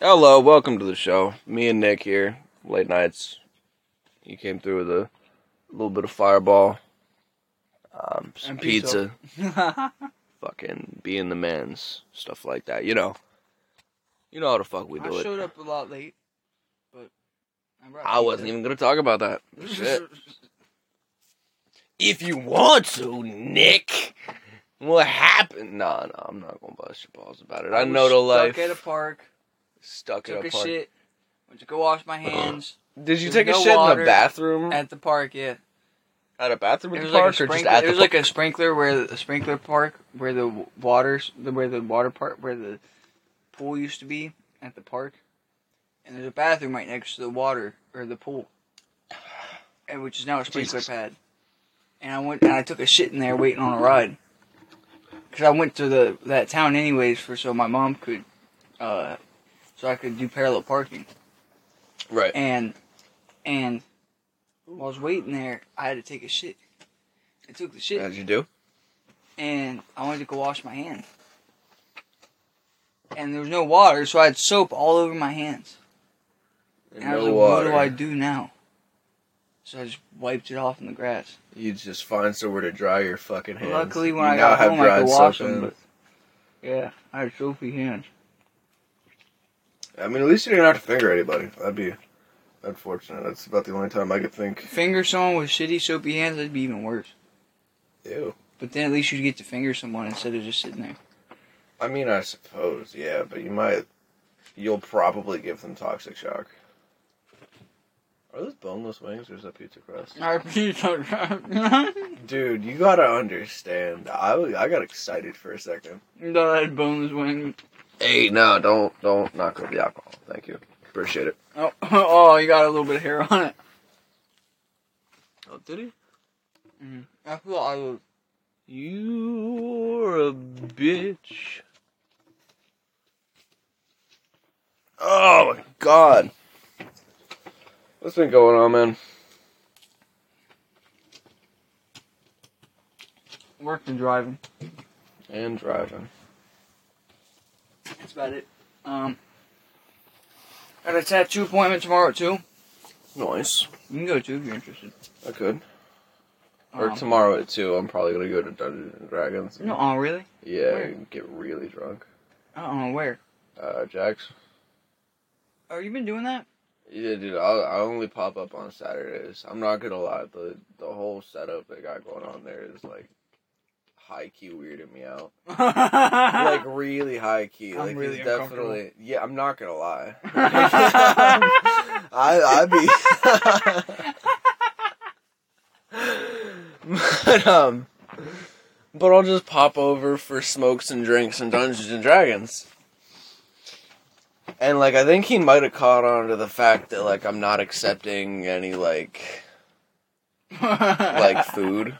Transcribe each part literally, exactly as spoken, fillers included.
Hello, welcome to the show. Me and Nick here, late nights. You came through with a little bit of Fireball, um, some pizza, pizza. Fucking being the man's, stuff like that. You know, you know how the fuck we do it. I showed it. up a lot late, but I brought I wasn't even gonna talk about that. Shit. If you want to, Nick. What happened? Nah, nah, I'm not gonna bust your balls about it. I, I know the life. Stuck at a park. Stuck at a park. Took a shit. Went to go wash my hands. Did you take a shit in the bathroom? At the park, yeah. At a bathroom at the park, or just at the park? It was like a sprinkler where the, a sprinkler park where the water where the water part where the pool used to be at the park, and there's a bathroom right next to the water or the pool, and which is now a sprinkler Jesus. pad. And I went and I took a shit in there waiting on a ride. Because I went to the that town anyways, for so my mom could, uh, so I could do parallel parking. Right. And, and while I was waiting there, I had to take a shit. I took the shit. How'd you do? And I wanted to go wash my hands. And there was no water, so I had soap all over my hands. And, and I was no like, water. What do I do now? So I just wiped it off in the grass. You just find somewhere to dry your fucking hands. Luckily, when you I got home, I could wash them. But yeah, I had soapy hands. I mean, at least you didn't have to finger anybody. That'd be unfortunate. That's about the only time I could think. Finger someone with shitty, soapy hands, that'd be even worse. Ew. But then at least you'd get to finger someone instead of just sitting there. I mean, I suppose, yeah. But you might... You'll probably give them toxic shock. Are those boneless wings or is that pizza crust? Our pizza crust. Dude, you gotta understand. I, I got excited for a second. No, I had boneless wings. Hey, no, don't don't knock over the alcohol. Thank you. Appreciate it. Oh, oh, you got a little bit of hair on it. Oh, did he? Mm-hmm. I thought I was... You're a bitch. Oh, my God. What's been going on, man? Work and driving. And driving. That's about it. Um, got a tattoo appointment tomorrow at two. Nice. You can go too if you're interested. I could. Um, or tomorrow at two, I'm probably going to go to Dungeons and Dragons. No, oh, really? Yeah, where? Get really drunk. Uh-uh, where? Uh, Jack's. Oh, you been doing that? Yeah, dude, I'll, I only pop up on Saturdays. I'm not gonna lie, the the whole setup they got going on there is, like, high-key weirding me out. Like, really high-key. I'm like, really definitely. Yeah, I'm not gonna lie. I, I'd be... but, um... But I'll just pop over for smokes and drinks and Dungeons and Dragons. And, like, I think he might have caught on to the fact that, like, I'm not accepting any, like, like, food.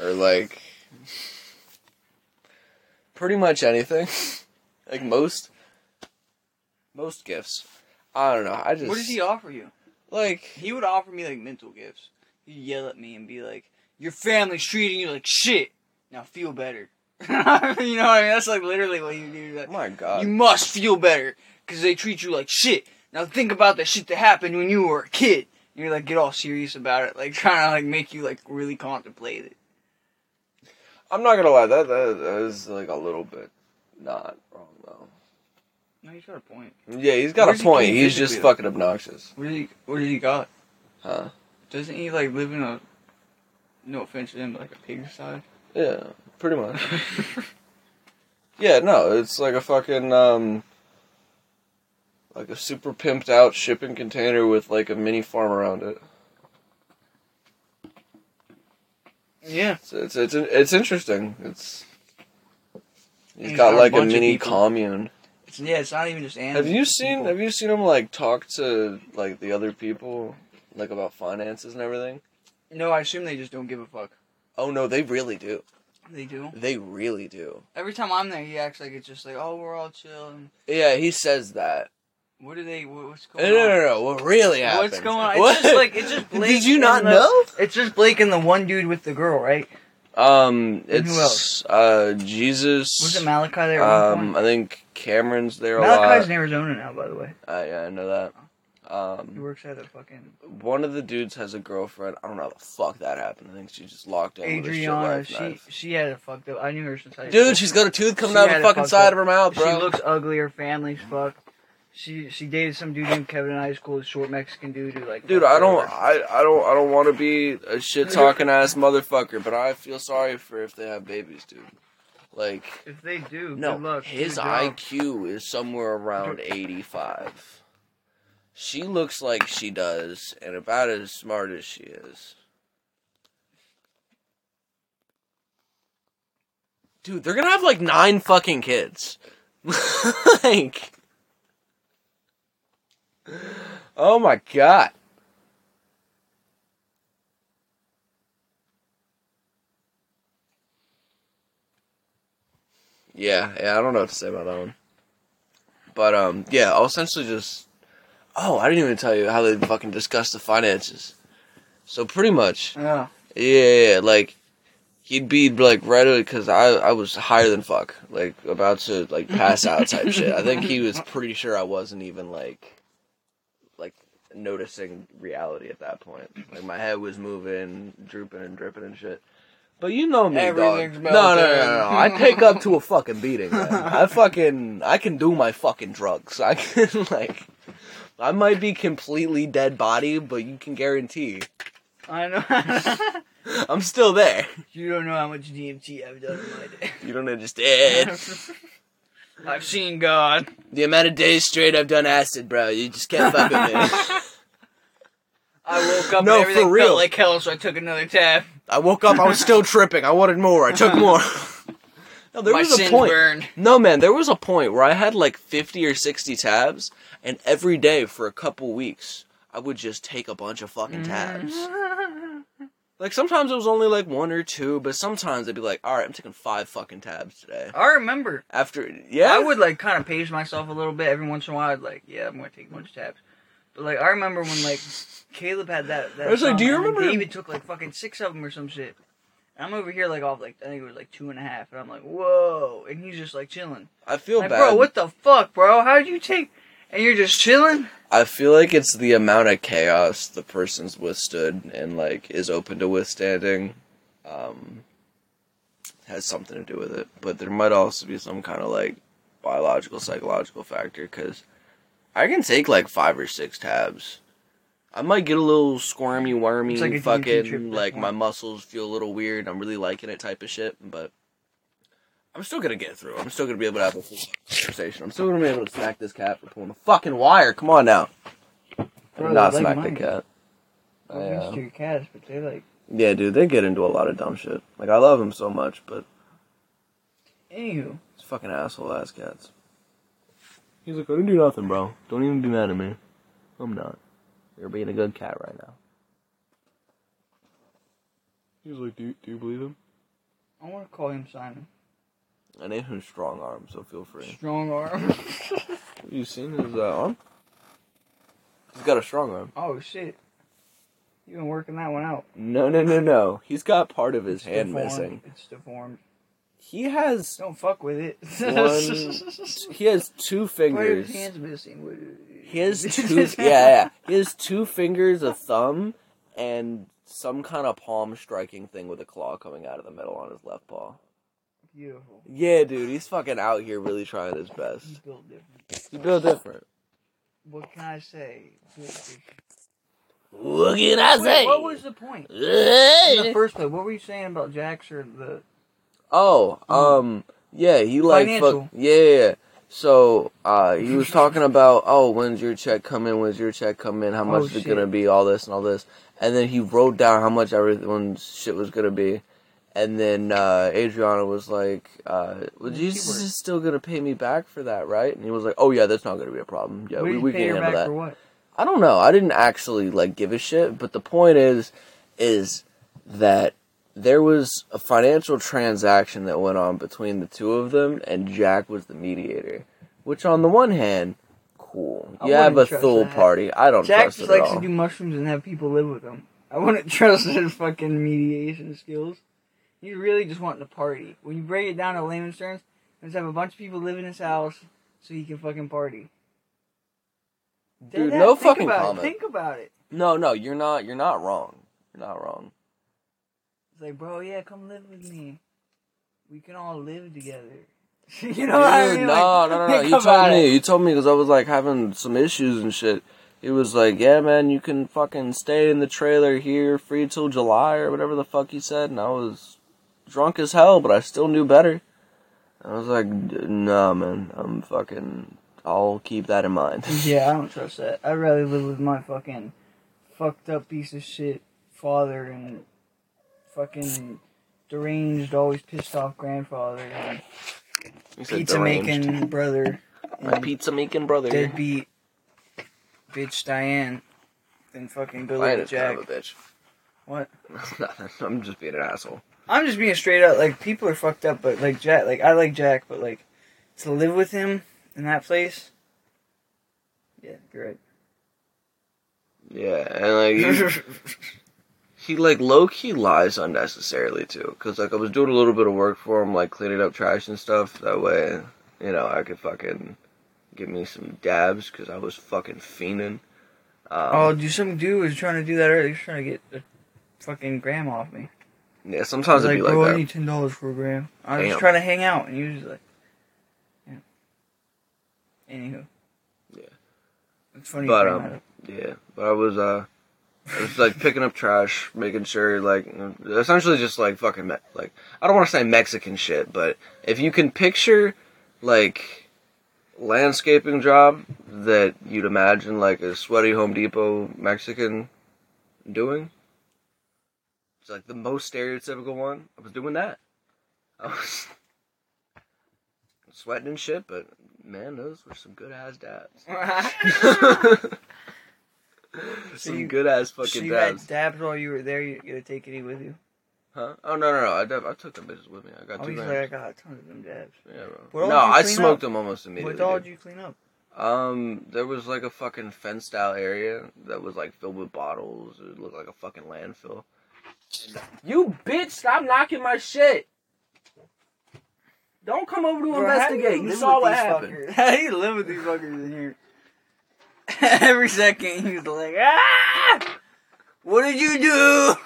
Or, like, pretty much anything. Like, most, most gifts. I don't know, I just... What did he offer you? Like... He would offer me, like, mental gifts. He'd yell at me and be like, your family's treating you like shit. Now feel better. You know what I mean? That's, like, literally what you do. Like, oh, my God. You must feel better. Because they treat you like shit. Now think about the shit that happened when you were a kid. And you're like, get all serious about it. Like, trying to, like, make you, like, really contemplate it. I'm not gonna lie. That, that, that is, like, a little bit not wrong, though. No, he's got a point. Yeah, he's got Where's a point. He's just though? fucking obnoxious. What did he, what did he got? Huh? Doesn't he, like, live in a... No offense to him, but, like, a pig side? Yeah, pretty much. Yeah, no, it's like a fucking, um... like a super pimped out shipping container with like a mini farm around it. Yeah. So it's it's it's interesting. It's he's got like a mini commune. It's, yeah, it's not even just animals. Have you seen have you seen him like talk to like the other people like about finances and everything? No, I assume they just don't give a fuck. Oh no, they really do. They do? They really do. Every time I'm there, he acts like it's just like, oh, we're all chilling. Yeah, he says that. What are they? What's going on? No, no, no, no. What really happened? What's going on? It's what? just like it's just Blake. Did you not the, know? It's just Blake and the one dude with the girl, right? Um, it's and who else? Uh, Jesus. Was it Malachi there? Um, at one point? I think Cameron's there a Malachi's lot. Malachi's in Arizona now, by the way. Uh, yeah, I know that. Um, he works at a fucking... One of the dudes has a girlfriend. I don't know how the fuck that happened. I think she's just locked in Adriana, with a shit life she, she had a fucked up... I knew her since I... Dude, she's got a tooth coming she out of the fucking side up. of her mouth, bro. She looks ugly. Her family's fucked. She she dated some dude named Kevin in high school, a short Mexican dude who like. Dude, I don't, I, I don't, I don't want to be a shit talking ass motherfucker, but I feel sorry for if they have babies, dude. Like, if they do, no, good luck. His I Q is somewhere around eighty-five. She looks like she does, and about as smart as she is. Dude, they're gonna have like nine fucking kids, like. Oh my god. Yeah, yeah, I don't know what to say about that one. But, um, yeah, I'll essentially just... Oh, I didn't even tell you how they fucking discussed the finances. So pretty much... Yeah. Yeah, yeah, like, he'd be, like, right away, because I, I was higher than fuck. Like, about to, like, pass out type shit. I think he was pretty sure I wasn't even, like... noticing reality at that point. Like, my head was moving, drooping and dripping and shit. But you know me, dog. No, no, no, no, no. I take up to a fucking beating, man. I fucking... I can do my fucking drugs. I can, like... I might be completely dead body, but you can guarantee... I know. I'm still there. You don't know how much D M T I've done in my day. You don't understand. I've seen God. The amount of days straight I've done acid, bro. You just can't fuck with me. I woke up no, and everything for real. felt like hell, so I took another tab. I woke up, I was still tripping. I wanted more. I took more. No, there My was a point. Burned. No, man, there was a point where I had like fifty or sixty tabs, and every day for a couple weeks, I would just take a bunch of fucking tabs. Like, sometimes it was only, like, one or two, but sometimes they'd be like, all right, I'm taking five fucking tabs today. I remember. After, yeah? I would, like, kind of pace myself a little bit every once in a while. I'd, like, yeah, I'm going to take a bunch of tabs. But, like, I remember when, like, Caleb had that, that I was song, like, do you remember? David took, like, fucking six of them or some shit. And I'm over here, like, off, like, I think it was, like, two and a half. And I'm like, whoa. And he's just, like, chilling. I feel like, bad. Bro, what the fuck, bro? How'd you take... And you're just chilling? I feel like it's the amount of chaos the person's withstood and, like, is open to withstanding. Um, has something to do with it. But there might also be some kind of, like, biological, psychological factor. Because I can take, like, five or six tabs. I might get a little squirmy, wormy, like fucking, like, my muscles feel a little weird. I'm really liking it type of shit. But I'm still gonna get through. I'm still gonna be able to have a full conversation. I'm still gonna be able to smack this cat for pulling a fucking wire. Come on now. Bro, not like smack mine. the cat. I'm I, used uh, to your cats, but they're like... Yeah, dude, they get into a lot of dumb shit. Like, I love them so much, but... Anywho. It's fucking asshole-ass cats. He's like, I didn't do nothing, bro. Don't even be mad at me. I'm not. You're being a good cat right now. He was like, do, do you believe him? I want to call him Simon. I named him Strong Arm, so feel free. Strong Arm? You seen his uh, arm? He's got a strong arm. Oh, shit. You've been working that one out. No, no, no, no. He's got part of his it's hand deformed. missing. It's deformed. He has... Don't fuck with it. One, he has two fingers. Part of his hand's missing. He has two... yeah, yeah. He has two fingers, a thumb, and some kind of palm striking thing with a claw coming out of the middle on his left paw. Beautiful. Yeah, dude, he's fucking out here really trying his best. He built different. He built different. What can I say? What can I say? Wait, what was the point? In the first place, what were you saying about Jax or the... Oh, um, yeah, he like... Financial. Fuck, yeah, yeah, so, uh, he was talking about, oh, when's your check come in, when's your check come in, how much oh, is it gonna be, all this and all this. And then he wrote down how much everyone's shit was gonna be. And then uh, Adriana was like, uh, well, Jesus is still going to pay me back for that, right? And he was like, oh, yeah, that's not going to be a problem. Yeah, we, we can handle that. For what? I don't know. I didn't actually, like, give a shit. But the point is, is that there was a financial transaction that went on between the two of them, and Jack was the mediator. Which, on the one hand, cool. You have a thule party. I don't trust it at all. Jack just likes to do mushrooms and have people live with him. I wouldn't trust his fucking mediation skills. You really just want to party. When you break it down to layman's terms, let's have a bunch of people live in his house, so he can fucking party. Dude, no fucking comment. Think about it. No, no, you're not. You're not wrong. You're not wrong. It's like, bro, yeah, come live with me. We can all live together. You know what I mean? No, no, no, no. You told me. You told me because I was like having some issues and shit. He was like, yeah, man, you can fucking stay in the trailer here free till July or whatever the fuck he said. And I was drunk as hell, but I still knew better. I was like, nah, man, I'm fucking, I'll keep that in mind. Yeah, I don't trust that. I'd rather live with my fucking fucked up piece of shit father and fucking deranged, always pissed off grandfather and pizza-making brother. My pizza-making brother. Deadbeat bitch Diane than fucking Billy and Jack. Kind of a bitch. What? I'm just being an asshole. I'm just being straight up. Like, people are fucked up, but, like, Jack, like, I like Jack, but, like, to live with him in that place, yeah, great. Yeah, and, like, he, he, like, low-key lies unnecessarily, too, because, like, I was doing a little bit of work for him, like, cleaning up trash and stuff, that way, you know, I could fucking give me some dabs, because I was fucking fiending. Um, oh, dude, some dude was trying to do that earlier. He was trying to get a fucking gram off me. Yeah, sometimes it'd be like, bro, that. I need ten dollars for a gram. I was trying to hang out, and he was like, yeah. Anywho. Yeah. It's funny. But, um, yeah. But I was, uh, I was, like, picking up trash, making sure, like, essentially just, like, fucking, me- like, I don't want to say Mexican shit, but if you can picture, like, landscaping job that you'd imagine, like, a sweaty Home Depot Mexican doing, like the most stereotypical one. I was doing that. I was sweating and shit, but man, those were some good ass dabs. some so good ass fucking so you dabs. You had dabs while you were there. You gonna take any with you? Huh? Oh no, no, no. I, dab- I took them bitches with me. I got oh, two. Like, I got tons of them dabs. Yeah, bro. No, I smoked up? them almost immediately. What all did you clean up? Um, there was like a fucking fenced out area that was like filled with bottles. It looked like a fucking landfill. You bitch, stop knocking my shit. Don't come over to Bro, investigate. You, you saw what happened. Fuckers? How do you live with these fuckers in here? Every second he's like, ah! What did you do?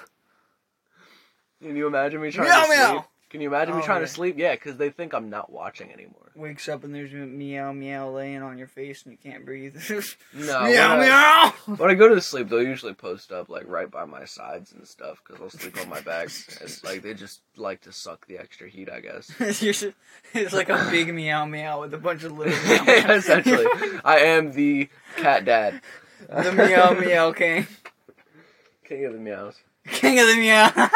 Can you imagine me trying meow, to meow. sleep? Can you imagine oh, me trying man. to sleep? Yeah, because they think I'm not watching anymore. Wakes up and there's meow meow laying on your face and you can't breathe. No. Meow meow! When I go to sleep, they'll usually post up, like, right by my sides and stuff, because I'll sleep on my back. It's like, they just like to suck the extra heat, I guess. It's like a big meow meow with a bunch of little meow meow. Essentially. I am the cat dad. The meow meow king. King of the meows. King of the meow.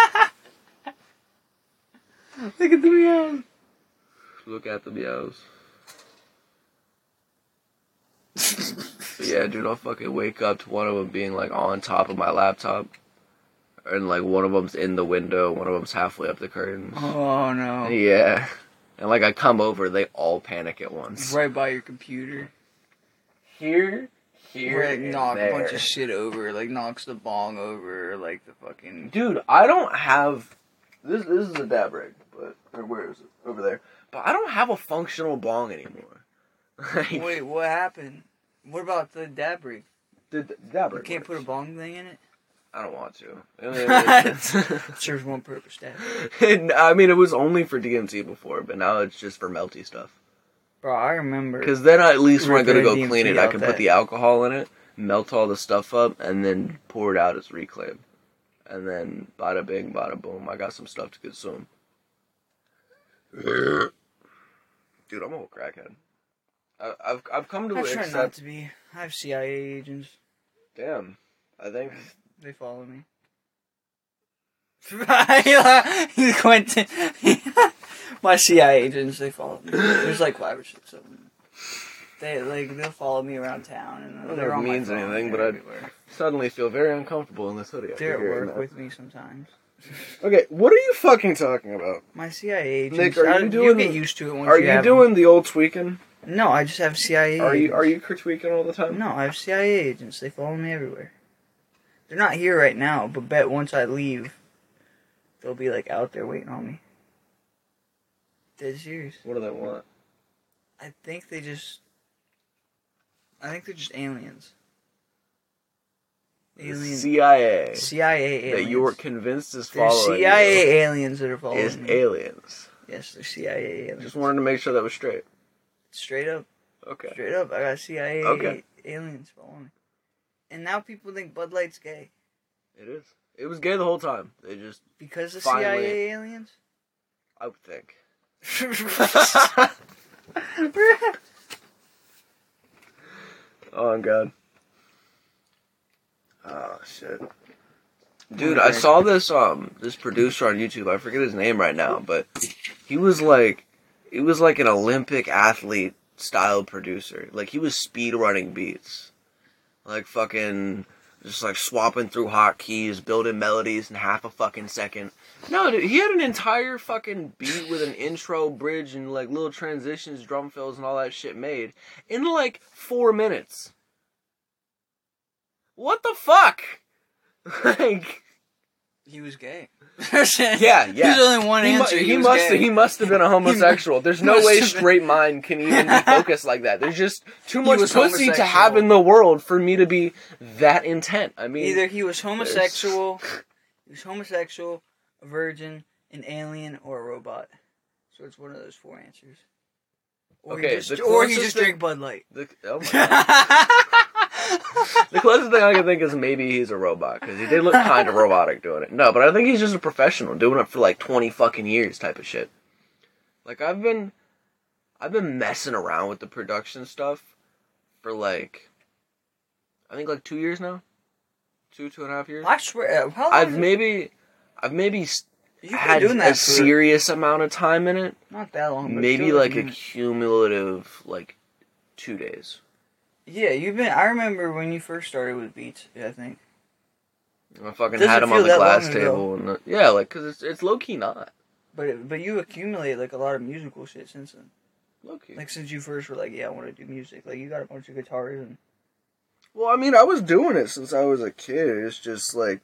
Look at the meows. Look at the meows. Yeah, dude, I'll fucking wake up to one of them being, like, on top of my laptop. And, like, one of them's in the window, one of them's halfway up the curtains. Oh, no. Yeah. And, like, I come over, they all panic at once. Right by your computer. Here, here, Where, like, and knock there. a bunch of shit over, like, knocks the bong over, like, the fucking... Dude, I don't have... This this is a dab rig, but or where is it? Over there. But I don't have a functional bong anymore. Like, wait, what happened? What about the dab rig? The, the dab rig. You can't works. put a bong thing in it? I don't want to. It serves one purpose, dab. And, I mean, it was only for D M T before, but now it's just for melty stuff. Bro, I remember. Because then I, at least when I go to go D M T clean it, I can that. put the alcohol in it, melt all the stuff up, and then pour it out as reclaim. And then, bada bing, bada boom, I got some stuff to consume. Dude, I'm a whole crackhead. I, I've I've come to I accept... I try not to be. I have C I A agents. Damn. I think... They follow me. Quentin. My C I A agents, they follow me. There's like five or six of them. They, like, they'll follow me around town. And I don't know if it means anything, but I suddenly feel very uncomfortable in this hoodie. They're at work with me sometimes. Okay, what are you fucking talking about? My C I A agents. Nick, are you doing... You get used to it once you have them. Are you doing the old tweaking? No, I just have C I A Are you Are you tweaking all the time? No, I have C I A agents. They follow me everywhere. They're not here right now, but bet once I leave, they'll be, like, out there waiting on me. Dead serious. What do they want? I think they just... I think they're just aliens. Aliens. C I A. C I A aliens. That you were convinced is following There's C I A you aliens that are following is me. aliens. Yes, they're C I A aliens. Just wanted to make sure that was straight. Straight up. Okay. Straight up. I got C I A okay. aliens following me. And now people think Bud Light's gay. It is. It was gay the whole time. They just Because of finally... C I A aliens? I would think. Oh, God. Oh, shit. Dude, I saw this um this producer on YouTube. I forget his name right now, but he was like, he was like an Olympic athlete style producer. Like, he was speed running beats. Like, fucking, just like swapping through hot keys, building melodies in half a fucking second. No, dude, he had an entire fucking beat with an intro, bridge, and like little transitions, drum fills, and all that shit made in like four minutes. What the fuck? Like, he was gay. yeah, yeah. There's only one he answer. Mu- he he must. He must have been a homosexual. There's no way straight been. mind can even be focused like that. There's just too much pussy to have in the world for me to be that intent. I mean, either he was homosexual, there's... he was homosexual, a virgin, an alien, or a robot. So it's one of those four answers. Or okay, he just, or he just thing, drank Bud Light. The, oh my God. The closest thing I can think is maybe he's a robot, because he did look kind of robotic doing it. No, but I think he's just a professional, doing it for like twenty fucking years type of shit. Like, I've been, I've been messing around with the production stuff for like, I think like two years now? Two, two and a half years? I swear, how long I've is maybe, it? I've maybe had doing that a serious amount of time in it. Not that long, but maybe like a cumulative, like, two days. Yeah, you've been... I remember when you first started with beats, I think. I fucking Doesn't had them on the glass table. And the, yeah, like, because it's, it's low-key not. But it, but you accumulate, like, a lot of musical shit since then. Low-key. Like, since you first were like, yeah, I want to do music. Like, you got a bunch of guitars and... Well, I mean, I was doing it since I was a kid. It's just, like...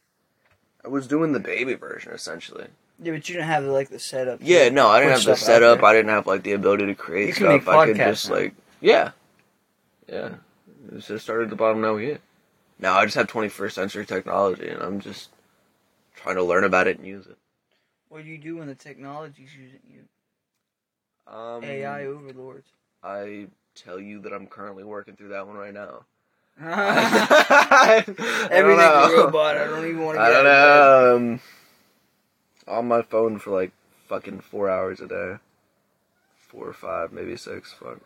I was doing the baby version, essentially. Yeah, but you didn't have, like, the setup. Yeah, no, I didn't have the setup. I didn't have, like, the ability to create you can stuff. Make podcasts I could just, now. like... Yeah. Yeah. It just started at the bottom, now we hit. Now I just have twenty-first century technology, and I'm just trying to learn about it and use it. What do you do when the technology's using you? Um, A I overlords. I tell you that I'm currently working through that one right now. Everything's a robot. I don't even want to get I don't know. Um, on my phone for like fucking four hours a day. Four or five, maybe six, fuck.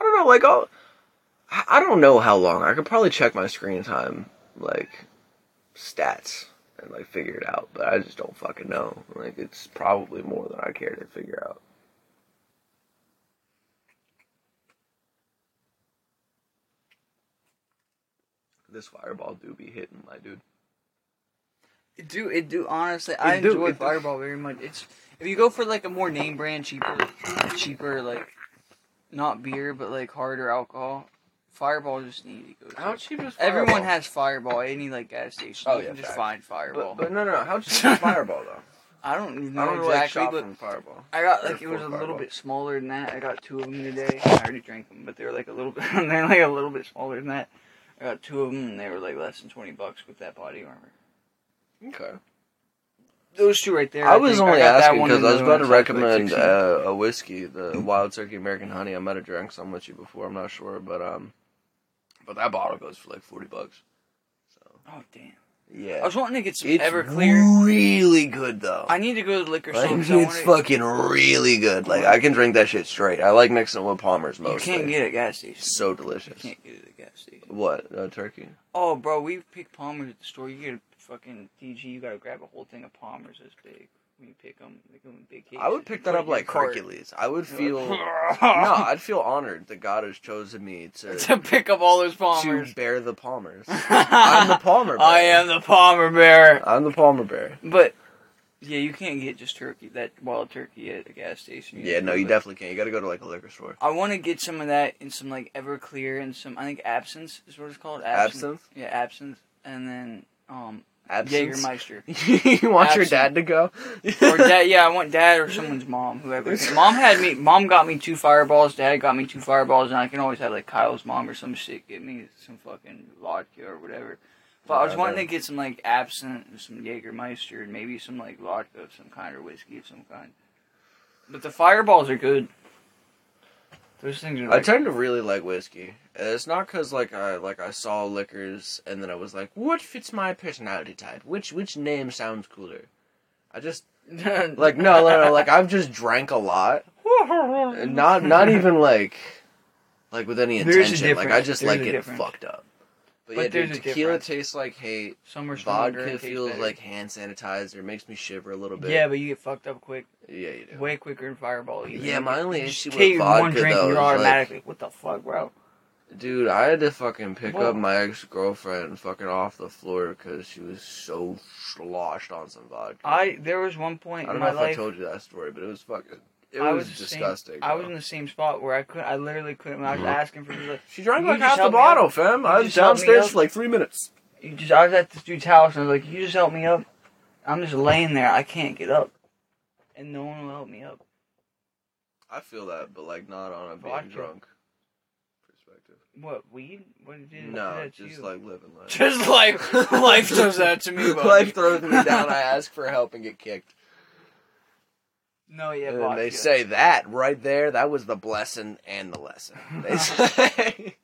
I don't know, like, I'll, I don't know how long. I could probably check my screen time, like, stats and, like, figure it out. But I just don't fucking know. Like, it's probably more than I care to figure out. This fireball do be hitting, my dude. It do, it do, honestly. It I do, enjoy Fireball do. very much. It's If you go for, like, a more name brand, cheaper, cheaper, like... Not beer, but like harder alcohol. Fireball just needs to go to. How cheap is Fireball? Everyone has Fireball at any like gas station. Oh, you yeah, can just fact. find Fireball. But, but no, no, no. How cheap is Fireball though? I don't know I don't exactly. Really shop but Fireball. I got like it was a Fireball. little bit smaller than that. I got two of them today. I already drank them, but they were like a little bit. They're like a little bit smaller than that. I got two of them, and they were like less than twenty bucks with that body armor. Okay. Those two right there. I, I was only I asking because I was about to recommend like uh, a whiskey, the Wild Turkey American Honey. I might have drank some with you before. I'm not sure, but um, but that bottle goes for like forty bucks. So. Oh damn. Yeah. I was wanting to get some it's Everclear. Really good though. I need to go to the liquor store. Like, it's fucking really good. Like I can drink that shit straight. I like mixing it with Palmer's mostly. You can't get it at gas station. It's so delicious. You can't get it at gas station. What? Uh, turkey? Oh, bro, we pick Palmer's at the store. You get a fucking D G, you gotta grab a whole thing of Palmer's as big when you pick them. They come in big cases. I would pick that up like Hercules. I would feel no, I'd feel honored that God has chosen me to to pick up all those Palmers, to bear the Palmers. I'm the Palmer bear. I am the Palmer bear. I'm the Palmer bear. But yeah, you can't get just turkey, that wild turkey at a gas station. Yeah, no, you like, definitely can't. You gotta go to like a liquor store. I want to get some of that and some like Everclear and some. I think Absinthe is what it's called. Absinthe. Absinthe? Yeah, Absinthe, and then um. absence. Jägermeister. You want absent. Your dad to go? Or dad? Yeah, I want dad or someone's mom. Whoever. Mom had me. Mom got me two fireballs. Dad got me two fireballs, and I can always have like Kyle's mom or some shit get me some fucking vodka or whatever. But I was wanting to get some like absinthe and some Jägermeister and maybe some like vodka of some kind or whiskey of some kind. But the fireballs are good. Those things are like... I tend to really like whiskey. And it's not because like I like I saw liquors and then I was like, what fits my personality type? Which which name sounds cooler? I just like no no no like I've just drank a lot. not not even like like with any intention. Like I just like getting fucked up. But, but yeah, dude, tequila tastes like hate. Vodka feels better. Like hand sanitizer. It makes me shiver a little bit. Yeah, but you get fucked up quick. Yeah, you do. Way quicker than Fireball. Either. Yeah, my only issue with vodka, one drink, though, you're automatically, like, what the fuck, bro? Dude, I had to fucking pick Whoa. up my ex-girlfriend fucking off the floor because she was so sloshed on some vodka. I There was one point in my life... I don't know if I told you that story, but it was fucking... It I was, was disgusting. Same, I was in the same spot where I could I literally couldn't. When I was asking for. Like, she drank like half the bottle, up? fam. I was downstairs for like three minutes. You just, I was at this dude's house and I was like, "You just help me up." I'm just laying there. I can't get up, and no one will help me up. I feel that, but like not on a vodka. Being drunk perspective. What weed? What did you? No, that just you? Like living life. Just like life throws that to me. Buddy. Life throws me down. I ask for help and get kicked. No, yeah, and vodka. They say that right there, that was the blessing and the lesson. They say,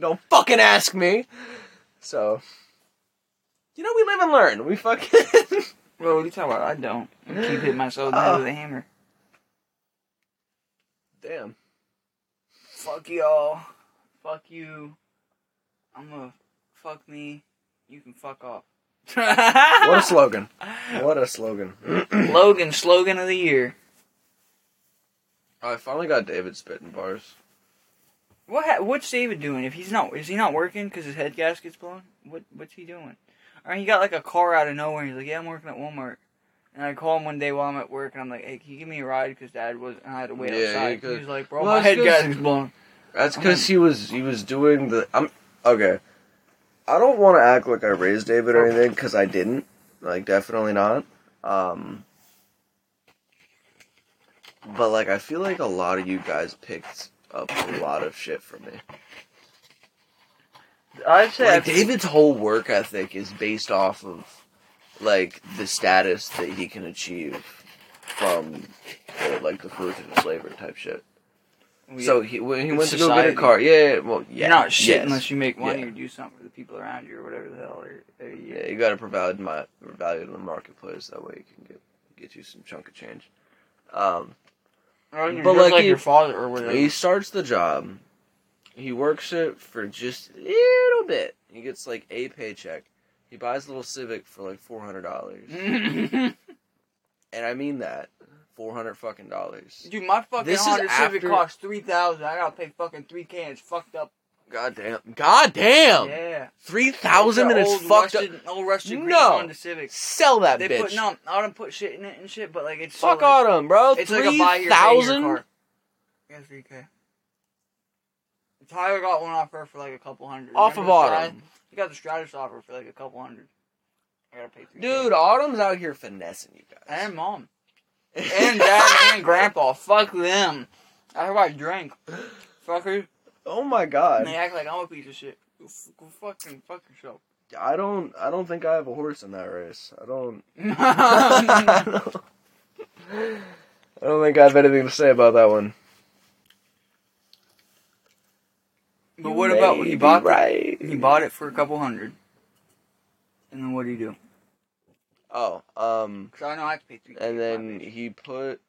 don't fucking ask me. So, you know, we live and learn. We fucking... Well, what are you talking about? I don't. I keep hitting myself in the uh, head with a hammer. Damn. Fuck y'all. Fuck you. I'm gonna fuck me. You can fuck off. What a slogan. What a slogan. Logan, slogan of the year. I finally got David spitting bars. What? Ha- what's David doing? If he's not, is he not working because his head gasket's blown? What? What's he doing? Or he got like a car out of nowhere. And he's like, yeah, I'm working at Walmart. And I call him one day while I'm at work, and I'm like, hey, can you give me a ride? Because Dad was, and I had to wait yeah, outside. He was like, bro, well, my head gasket's blown. That's because he was he was doing the. I'm okay. I don't want to act like I raised David or anything, because I didn't. Like, definitely not. Um, but, like, I feel like a lot of you guys picked up a lot of shit from me. I'd say... Like, David's whole work ethic is based off of, like, the status that he can achieve from, uh, like, the fruits of his labor type shit. We, so he when he went society. To go get a car, yeah, yeah well, yeah. You're not shit yes. unless you make money yeah. or do something for the people around you or whatever the hell. Or, or, yeah. yeah, you gotta provide my value to the marketplace. That way you can get get you some chunk of change. Um, but like, like he, your father or whatever, he starts the job. He works it for just a little bit. He gets like a paycheck. He buys a little Civic for like four hundred dollars, and I mean that. Four hundred fucking dollars. Dude, my fucking Honda Civic costs three thousand. I gotta pay fucking three K and it's fucked up. God damn. God damn. Yeah. Three thousand and it's fucked rusted, up. Old rusted green no. Honda Civic. Sell that they bitch. Put, no, Autumn put shit in it and shit, but like it's fuck so, like, Autumn, bro. It's three like a buy your thousand. Car. Yeah, three K. Tyler got one off her for like a couple hundred. Off Remember of Autumn. He got the Stratus offer for like a couple hundred. I gotta pay three K. Dude, Autumn's out here finessing you guys. And Mom. And Dad and Grandpa, fuck them. That's why I drank, fucker. Oh my god. And they act like I'm a piece of shit. Go f- go fucking fuck yourself. I don't. I don't think I have a horse in that race. I don't. I don't, I don't think I have anything to say about that one. But what Maybe about when he bought right. it? He bought it for a couple hundred. And then what do you do? Oh, um... Because I know I have to pay three And then he put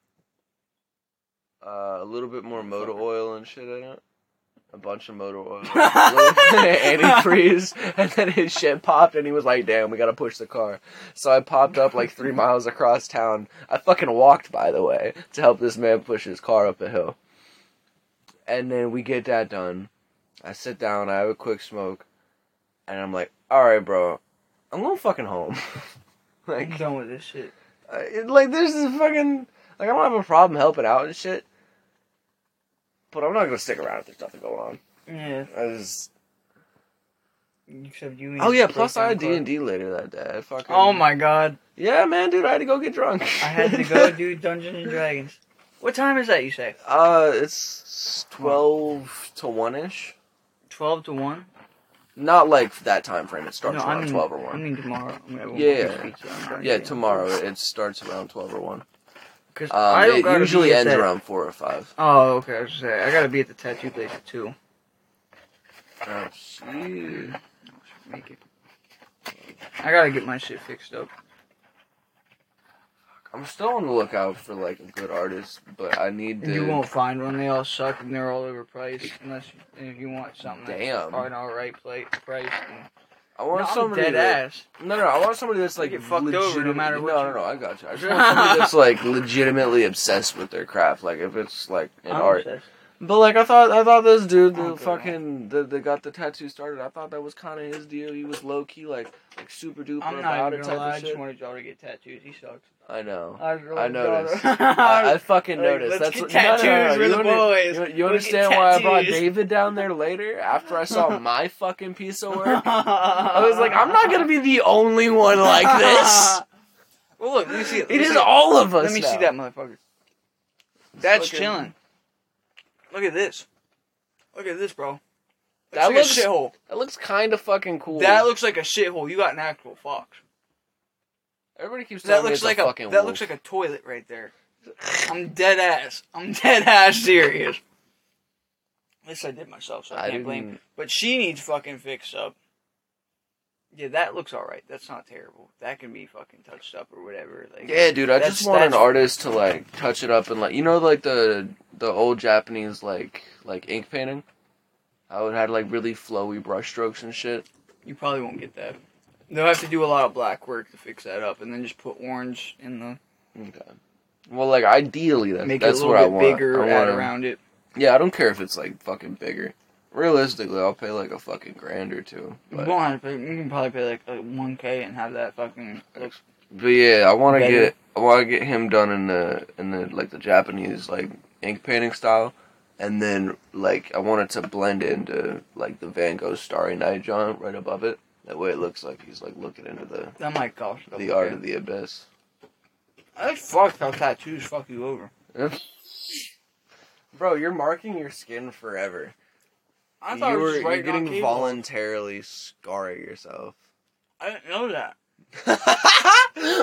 uh, a little bit more motor oil and shit in it. A bunch of motor oil. Antifreeze. And then his shit popped and he was like, damn, we gotta push the car. So I popped up like three miles across town. I fucking walked, by the way, to help this man push his car up a hill. And then we get that done. I sit down, I have a quick smoke. And I'm like, alright, bro. I'm going fucking home. Like, I'm done with this shit. Uh, it, like, this is fucking... Like, I don't have a problem helping out and shit. But I'm not gonna stick around if there's nothing going on. Yeah. I just... You said you. Oh yeah, plus I had D and D later that day. I fucking. Oh my god. Yeah, man, dude, I had to go get drunk. I had to go do Dungeons and Dragons. What time is that? You say? Uh, it's twelve to one ish. Twelve to one. Not like that time frame. It starts no, around I mean, twelve or one. I mean tomorrow. I mean, I yeah, speak, so yeah. Tomorrow it starts around twelve or one. Cause um, I don't it usually ends that... around four or five. Oh, okay. I was gonna say I gotta be at the tattoo place at two. Oh shit! Make it. I gotta get my shit fixed up. I'm still on the lookout for like a good artist, but I need to. You won't find one. They all suck and they're all overpriced. Unless you, if you want something, damn, that's an all right plate price. And... I want no, somebody I'm dead that... ass. No, no, I want somebody that's like fucked legit... over no matter what. No, no, no, I got you. I just want somebody that's like legitimately obsessed with their craft. Like if it's like an I'm art. Obsessed. But like I thought, I thought this dude, the fucking, the, the got the tattoo started. I thought that was kind of his deal. He was low key, like, like super duper about it type lie. of shit. I just wanted y'all to get tattoos. He sucks. I know. I, really I noticed. I, I fucking noticed. Let's That's get tattoos no, no, no. for you the boys. Under, you, you understand why I brought David down there later after I saw my fucking piece of work? I was like, I'm not gonna be the only one like this. Well, look, let me see. Let it me is see. all of us. Let me now. see that motherfucker. That's fucking, chilling. Look at this. Look at this, bro. Looks that like looks a shithole. That looks kind of fucking cool. That looks like a shithole. You got an actual fox. Everybody keeps telling that me looks it's like a fucking a, That wolf. looks like a toilet right there. I'm dead ass. I'm dead ass serious. At least I did myself, so I, I can't didn't... blame. But she needs fucking fixed up. Yeah, that looks alright. That's not terrible. That can be fucking touched up or whatever. Like, yeah, dude, I just want an artist to, like, touch it up and, like, you know, like, the the old Japanese, like, like ink painting? How it had, like, really flowy brush strokes and shit? You probably won't get that. They'll have to do a lot of black work to fix that up and then just put orange in the... Okay. Well, like, ideally, that, make that's what I want. Make it a little bit bigger, add around it. Yeah, I don't care if it's, like, fucking bigger. Realistically, I'll pay like a fucking grand or two. But you won't have to pay, you can probably pay like one K and have that fucking. Look but yeah, I want to get I want to get him done in the in the like the Japanese like ink painting style, and then like I want it to blend into like the Van Gogh Starry Night John right above it. That way, it looks like he's like looking into the that might cost the okay. art of the abyss. That's fucked how tattoos fuck you over. Bro, you're marking your skin forever. I thought you were, it was just right you're getting people. voluntarily scarring yourself. I didn't know that.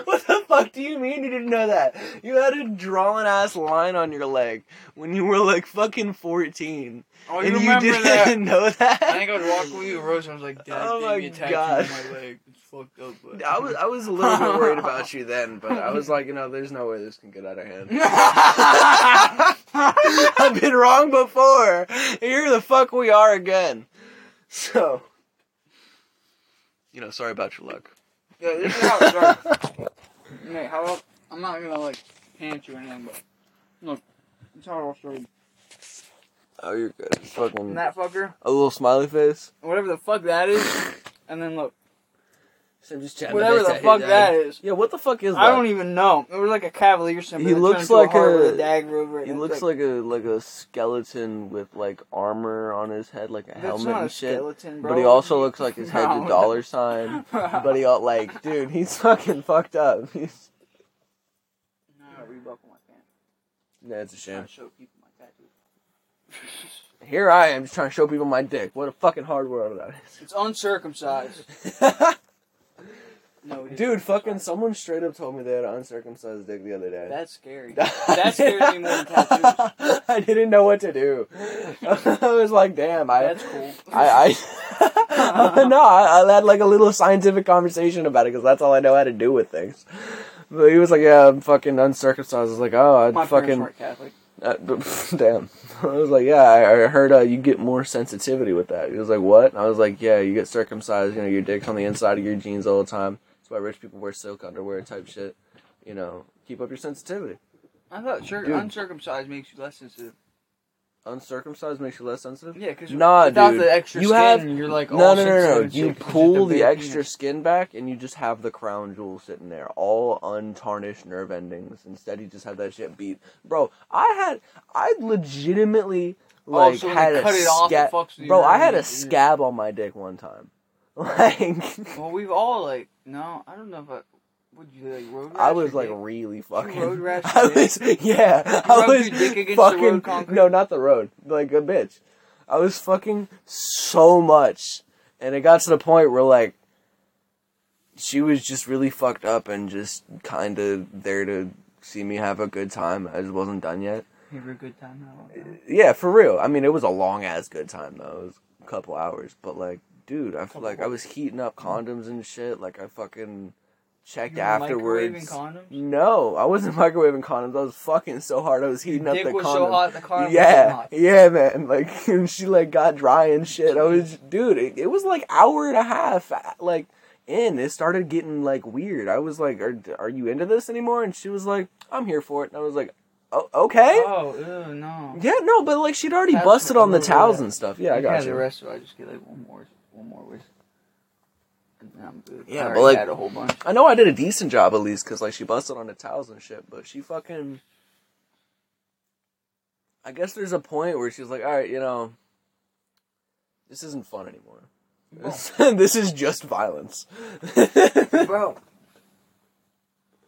What the fuck do you mean you didn't know that? You had a drawn ass line on your leg when you were like fucking fourteen. Oh, you and remember you didn't that? know that? I think I would walk with you, Rose, and I was like, Dad, oh my god, my leg. It's fucked up. But... I was I was a little bit worried about you then, but I was like, you know, there's no way this can get out of hand. I've been wrong before. Here the fuck we are again. So, you know, sorry about your luck. Yeah, this is how it starts. Mate, how else? I'm not gonna like pant you or anything, but look, it's how it all started. Oh, you're good. Fucking and that fucker. A little smiley face. Whatever the fuck that is. And then look. So just whatever the fuck that is. Yeah, what the fuck is that? I don't even know. It was like a Cavalier symbol. He looks like a, a dagger over it. He looks like, like a like a skeleton with like armor on his head, like a that's helmet not and a shit. Skeleton, bro. But he also looks like his head's a dollar sign. But he all like, dude, he's fucking fucked up. He's. No, I rebuckle my pants. Yeah, it's a shame. I'm trying to show people my tattoo. Here I am just trying to show people my dick. What a fucking hard world that is. It's uncircumcised. No, dude, fucking someone straight up told me they had an uncircumcised dick the other day. That's scary. That scares me more than tattoos. I didn't know what to do. I was like, damn. I, That's cool. I, I No, I, I had like a little scientific conversation about it because that's all I know how to do with things. But he was like, yeah, I'm fucking uncircumcised. I was like, oh, I'd My fucking... My parents weren't Catholic. Uh, damn. I was like, yeah, I heard uh, you get more sensitivity with that. He was like, what? And I was like, yeah, you get circumcised, you know, your dick's on the inside of your jeans all the time. That's why rich people wear silk underwear type shit. You know, keep up your sensitivity. I thought sure, uncircumcised makes you less sensitive. Uncircumcised makes you less sensitive? Yeah, because nah, without dude. the extra you skin, have, you're like all No, no, no, no. no. You pull the extra penis. skin back, and you just have the crown jewel sitting there. All untarnished nerve endings. Instead, you just have that shit beat. Bro, I had... I legitimately, like, oh, so had a... Cut it off, sca- it fucks Bro, I had a scab on my dick one time. Like, well, we've all like, no, I don't know if I would you like road rash. I was like dick? really fucking road rash. I was, yeah, you I was your dick against fucking the road concrete? No, not the road, like a bitch. I was fucking so much, and it got to the point where like she was just really fucked up and just kind of there to see me have a good time. I just wasn't done yet. You were a good time though. Yeah, for real. I mean, it was a long ass good time though. It was a couple hours, but like. Dude, I feel like I was heating up condoms and shit. Like, I fucking checked you were afterwards. Microwaving condoms? No, I wasn't microwaving condoms. I was fucking so hard. I was heating Your up dick the was condoms. So hot, the condom yeah, was hot. Yeah, man. Like, and she, like, got dry and shit. I was, dude, it, it was, like, hour and a half, like, in. It started getting, like, weird. I was like, are, are you into this anymore? And she was like, I'm here for it. And I was like, oh, okay. Oh, ew, no. Yeah, no, but, like, she'd already That's busted on the towels and stuff. Yeah, I got yeah, you. Yeah, the rest of it, I just get, like, one more. One more wish. I'm good. Yeah, I but like, had a whole bunch. I know I did a decent job at least, cause like she busted on the towels and shit. But she fucking. I guess there's a point where she's like, "All right, you know, this isn't fun anymore. This, this is just violence." Bro,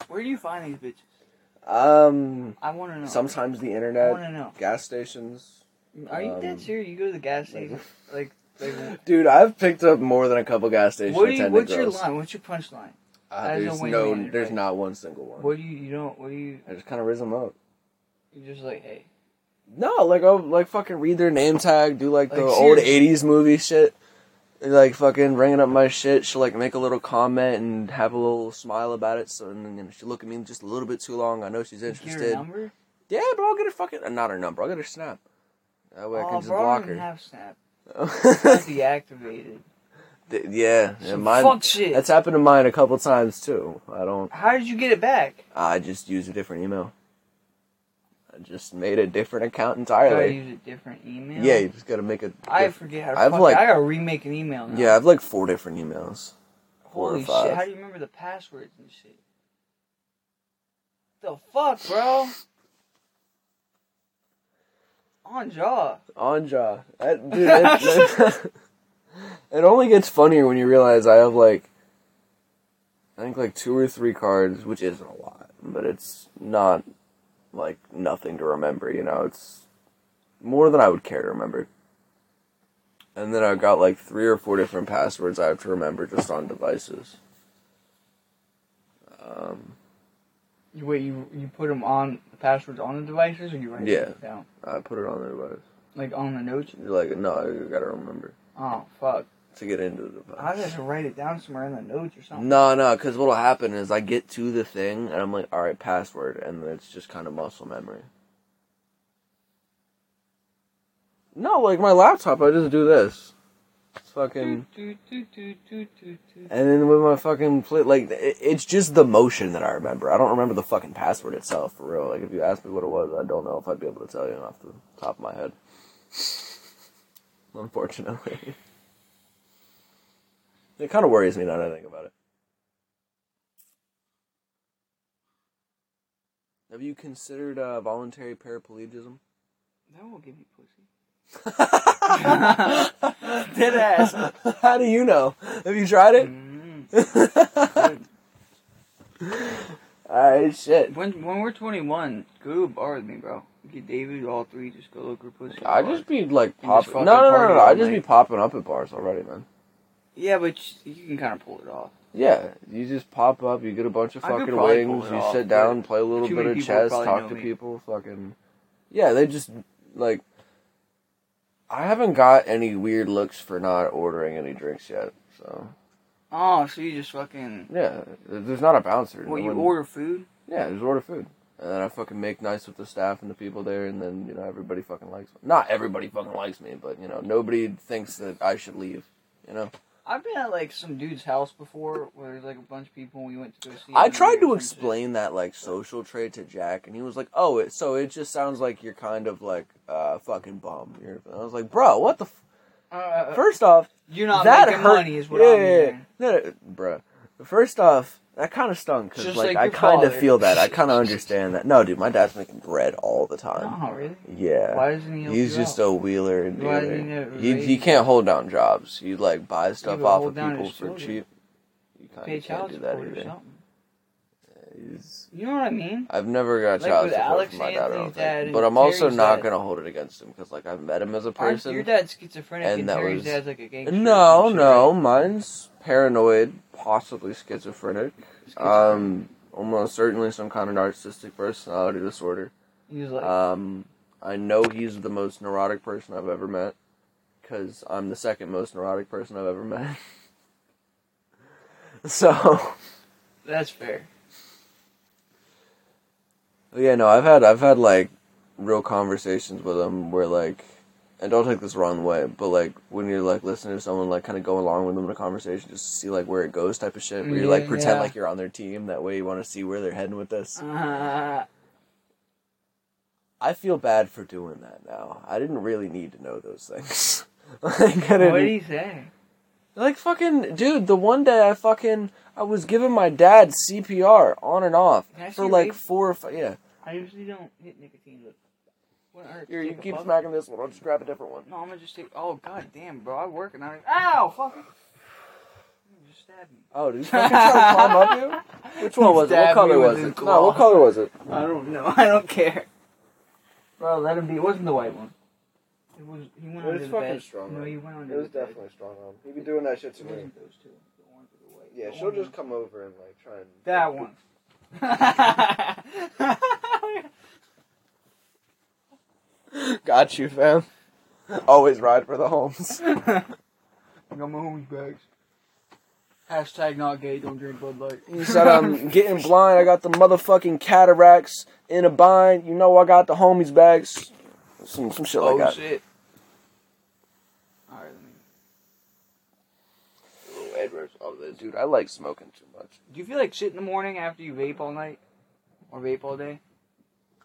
where do you find these bitches? Um, I want to know. Sometimes the internet. I want to know. Gas stations. Are you um, dead serious? You go to the gas station, like. Dude, I've picked up more than a couple gas station what do you, attendant What's girls. your line? What's your punchline? Uh, there's no, no there's right? not one single one. What do you, you don't, what do you... I just kind of rizz them up. You're just like, hey. No, like, I'll, like, fucking read their name tag, do, like, like the seriously? old eighties movie shit. And, like, fucking ringing up my shit. She'll, like, make a little comment and have a little smile about it. So, and then she'll look at me just a little bit too long. I know she's interested. Get her number? Yeah, but I'll get her fucking... Uh, not her number. I'll get her Snap. That way oh, I can just bro, block her. I don't have Snap. Deactivated. Yeah, yeah mine, fuck shit. That's happened to mine a couple times too. I don't. How did you get it back? I just used a different email. I just made a different account entirely. You gotta use a different email. Yeah, you just gotta make a. Diff- I forget how to. I've fuck like, I gotta remake an email now. Yeah, I've like four different emails. Four Holy or five. shit! How do you remember the passwords and shit? The fuck, bro. On jaw. On jaw. That, dude, that, that, it only gets funnier when you realize I have, like, I think, like, two or three cards, which isn't a lot, but it's not, like, nothing to remember, you know? It's more than I would care to remember. And then I've got, like, three or four different passwords I have to remember just on devices. Um... Wait, you you put them on, the passwords on the devices, or you write yeah, it down? Yeah, I put it on the device. Like, on the notes? Like, no, I gotta remember. Oh, fuck. To get into the device. I gotta write it down somewhere in the notes or something. No, no, because what'll happen is I get to the thing, and I'm like, alright, password, and then it's just kind of muscle memory. No, like, my laptop, I just do this. Fucking, and then with my fucking play, like it, it's just the motion that I remember. I don't remember the fucking password itself for real. Like if you asked me what it was, I don't know if I'd be able to tell you off the top of my head. Unfortunately, it kind of worries me now that I think about it. Have you considered uh, voluntary paraplegism? That will give you pussy. Dead ass. How do you know? Have you tried it? Mm-hmm. Alright, shit. When when we're twenty-one, go to a bar with me, bro. Get David, all three, just go look for pussy. I just be like popping. No, no, no, no, no. I just be popping up at bars already, man. Yeah, but you can kind of pull it off. Yeah, you just pop up. You get a bunch of fucking wings. You off, sit down, play a little bit of chess, talk to me. people, fucking. Yeah, they just like. I haven't got any weird looks for not ordering any drinks yet, so... Oh, so you just fucking... Yeah, there's not a bouncer. Well, you order food? Yeah, just order food. And then I fucking make nice with the staff and the people there, and then, you know, everybody fucking likes me. Not everybody fucking likes me, but, you know, nobody thinks that I should leave, you know? I've been at, like, some dude's house before, where there's, like, a bunch of people, and we went to go see... I tried to explain that, like, social trait to Jack, and he was like, oh, it, so it just sounds like you're kind of, like, uh, fucking bum. You're, and I was like, bro, what the... F-? Uh, First off, you're not that making hurt. money is what yeah, I'm yeah, yeah. No, no, bro. First off, That kind of stung, because like, like I kind of feel that. I kind of understand that. No, dude, my dad's making bread all the time. Oh, really? Yeah. Why doesn't he help He's you just out? a wheeler and Why dealer. He, he, he can't hold down jobs. He, like, buys stuff off of people for cheap. You kind of can't do that either. He's, you know what I mean? I've never got like child support from my dad, I don't think. But I'm also not going to hold it against him, because, like, I've met him as a person. Aren't your dad's schizophrenic and, and Terry's was, dad's, like, a gangster. No, no, right? Mine's paranoid, possibly schizophrenic. schizophrenic. Um, almost certainly some kind of narcissistic personality disorder. He's like... Um, I know he's the most neurotic person I've ever met, because I'm the second most neurotic person I've ever met. So... That's fair. Yeah, no, I've had, I've had, like, real conversations with them where, like, and don't take this the wrong way, but, like, when you're, like, listening to someone, like, kind of go along with them in a conversation just to see, like, where it goes type of shit, where you, like, pretend yeah. like you're on their team, that way you want to see where they're heading with this. Uh, I feel bad for doing that now. I didn't really need to know those things. Like, what did he say? Like, fucking, dude, the one day I fucking, I was giving my dad C P R on and off for, like, four or five, yeah. I usually don't hit nicotine, but what hurts? Here, you keep smacking this one, I'll just grab a different one. No, I'm gonna just take, oh, god damn, bro, I work and I, ow, fuck. You just stabbed me. Oh, did you fucking try to climb up you? Which one was it? What color was it? No, what color was it? I don't know, I don't care. Bro, let him be, it wasn't the white one. It was, he went it was fucking bed. strong arm. No, he went under It was the definitely bed. strong arm. He be doing that shit to me. Those two, the orange or the white. Yeah, the she'll just come over and like try and... That one. Got you, fam. Always ride for the homes. I got my homies bags. Hashtag not gay, don't drink Bud Light. He said, I'm getting blind, I got the motherfucking cataracts in a bind. You know I got the homies bags. Some, some shit oh, like that. Oh, shit. Dude, I like smoking too much. Do you feel like shit in the morning after you vape all night? Or vape all day?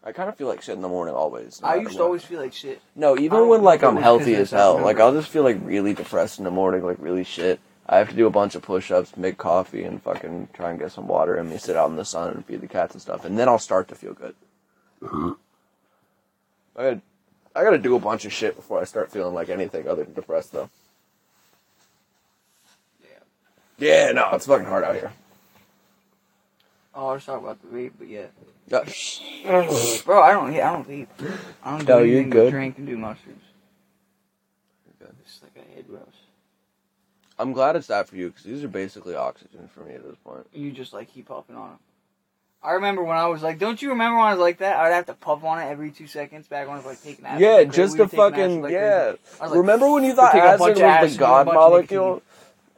I kind of feel like shit in the morning always. No I used to what. always feel like shit. No, even when, like, I'm healthy as hell. Like, I'll just feel, like, really depressed in the morning, like, really shit. I have to do a bunch of push-ups, make coffee, and fucking try and get some water and me sit out in the sun and feed the cats and stuff. And then I'll start to feel good. I had... I gotta do a bunch of shit before I start feeling like anything other than depressed, though. Yeah. Yeah, no, it's fucking hard out here. Oh, I was talking about the vape, but yeah. Uh, Bro, I don't, I don't vape. I don't do no, anything but drink and do mushrooms. You're good. It's like a head rush. I'm glad it's that for you, because these are basically oxygen for me at this point. You just, like, keep popping on them. I remember when I was like, don't you remember when I was like that? I would have to puff on it every two seconds back when I was like taking acid. Yeah, like, just to fucking, like, yeah. Like, remember when you thought acid was acid the god molecule?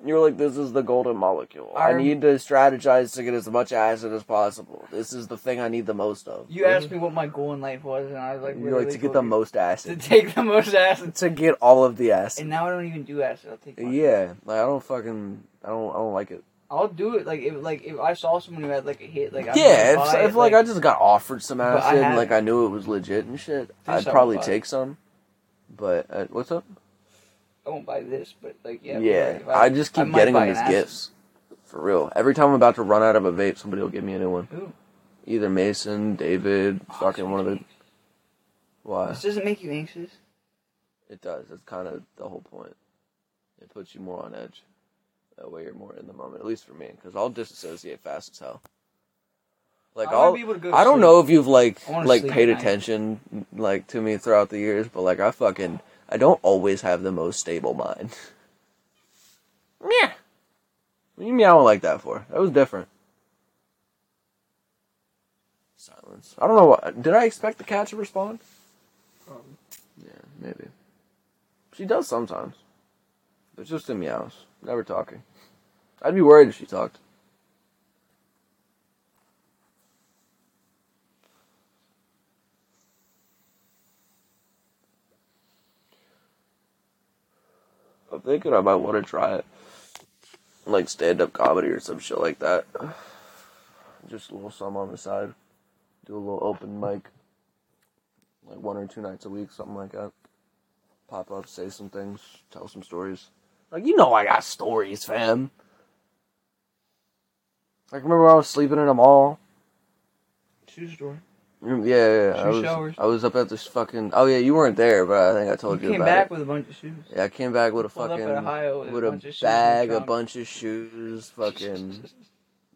You were like, this is the golden molecule. I, I need to strategize to get as much acid as possible. This is the thing I need the most of. You asked me what my goal in life was, and I was like, you're like, to get the most acid. To take the most acid. To get all of the acid. And now I don't even do acid. I'll take Yeah, like, I don't fucking, I don't, I don't like it. I'll do it, like, if like if I saw someone who had, like, a hit, like, I Yeah, if, if it, like, I just got offered some acid, and, like, I knew it was legit and shit, I'd probably take some, but, uh, what's up? I won't buy this, but, like, yeah. Yeah, like, I, I just keep I getting them as acid. gifts, for real. Every time I'm about to run out of a vape, somebody will give me a new one. Ooh. Either Mason, David, oh, fucking one of the... Why? This doesn't make you anxious. It does, that's kind of the whole point. It puts you more on edge. That way you're more in the moment, at least for me, because I'll disassociate fast as hell. Like, I'll, be able to go to I don't sleep. know if you've, like, like paid attention, like, to me throughout the years, but, like, I fucking, I don't always have the most stable mind. Meh. What do you meow like that for? That was different. Silence. I don't know what, did I expect the cat to respond? Probably. Yeah, maybe. She does sometimes. It's just in meows. Never talking. I'd be worried if she talked. I'm thinking I might want to try it. Like stand-up comedy or some shit like that. Just a little something on the side. Do a little open mic. Like one or two nights a week, something like that. Pop up, say some things, tell some stories. Like, you know I got stories, fam. Like, remember I was sleeping in a mall? Shoe store. Yeah, yeah, yeah. Shoe I was, showers. I was up at this fucking... Oh, yeah, you weren't there, but I think I told you, you about it. You came back with a bunch of shoes. Yeah, I came back with a fucking... Up in Ohio with, with a, a bag, a bunch of shoes, fucking...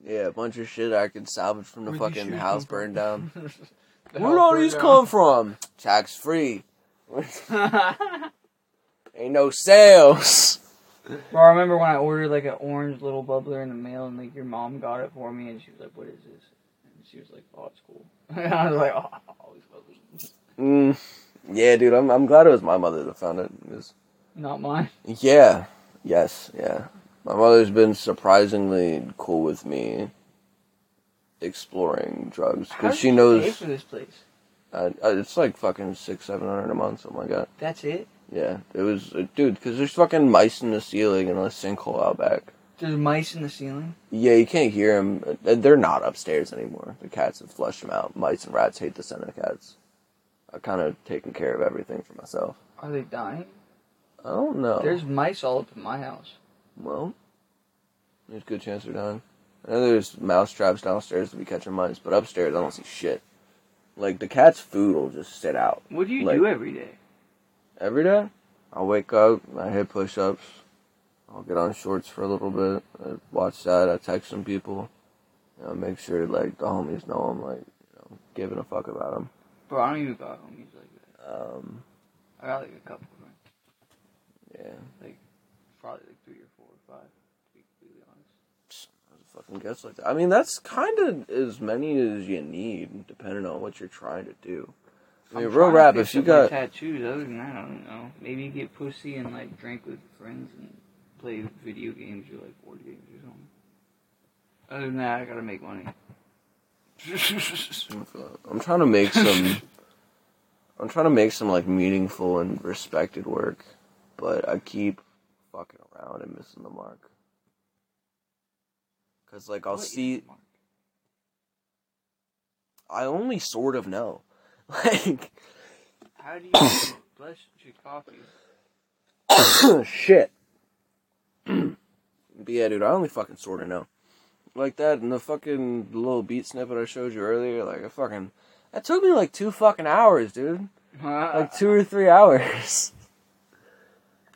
Yeah, a bunch of shit I could salvage from the Where'd fucking house burned down. the Where'd all these down? come from? Tax free. Ain't no sales. Well, I remember when I ordered like an orange little bubbler in the mail, and like your mom got it for me, and she was like, "What is this?" And she was like, "Oh, it's cool." And I was like, "Oh, I always love these." Mm, yeah, dude, I'm I'm glad it was my mother that found it. it was... Not mine. Yeah. Yes. Yeah. My mother's been surprisingly cool with me exploring drugs because she knows. How much do you pay for this place? Uh, it's like fucking six, seven hundred a month. Oh my god. That's it. Yeah, it was, uh, dude. Because there's fucking mice in the ceiling and a sinkhole out back. There's mice in the ceiling. Yeah, you can't hear them. They're not upstairs anymore. The cats have flushed them out. Mice and rats hate the scent of cats. I've kind of taken care of everything for myself. Are they dying? I don't know. There's mice all up in my house. Well, there's a good chance they're dying. I know there's mouse traps downstairs to be catching mice, but upstairs I don't see shit. Like, the cat's food will just sit out. What do you like, do every day? Every day? I wake up, I hit push-ups, I'll get on shorts for a little bit, I watch that, I text some people, you know, make sure, like, the homies know I'm, like, you know, giving a fuck about them. Bro, I don't even got homies like that. Um, I got, like, a couple of them. Yeah. Like, probably, like, three or four or five, to be completely honest. I was a fucking guess like that. I mean, that's kind of as many as you need, depending on what you're trying to do. I mean, real rap, if you got... tattoos, other than that, I don't know. Maybe get pussy and, like, drink with friends and play video games or, like, board games or something. Other than that, I gotta make money. I'm trying to make some... I'm trying to make some, like, meaningful and respected work, but I keep fucking around and missing the mark. Because, like, I'll what see... I only sort of know. Like, how do you bless your coffee? Shit. But yeah, dude, I only fucking sorta know. Like that and the fucking little beat snippet I showed you earlier, like I fucking that took me like two fucking hours, dude. Like two or three hours.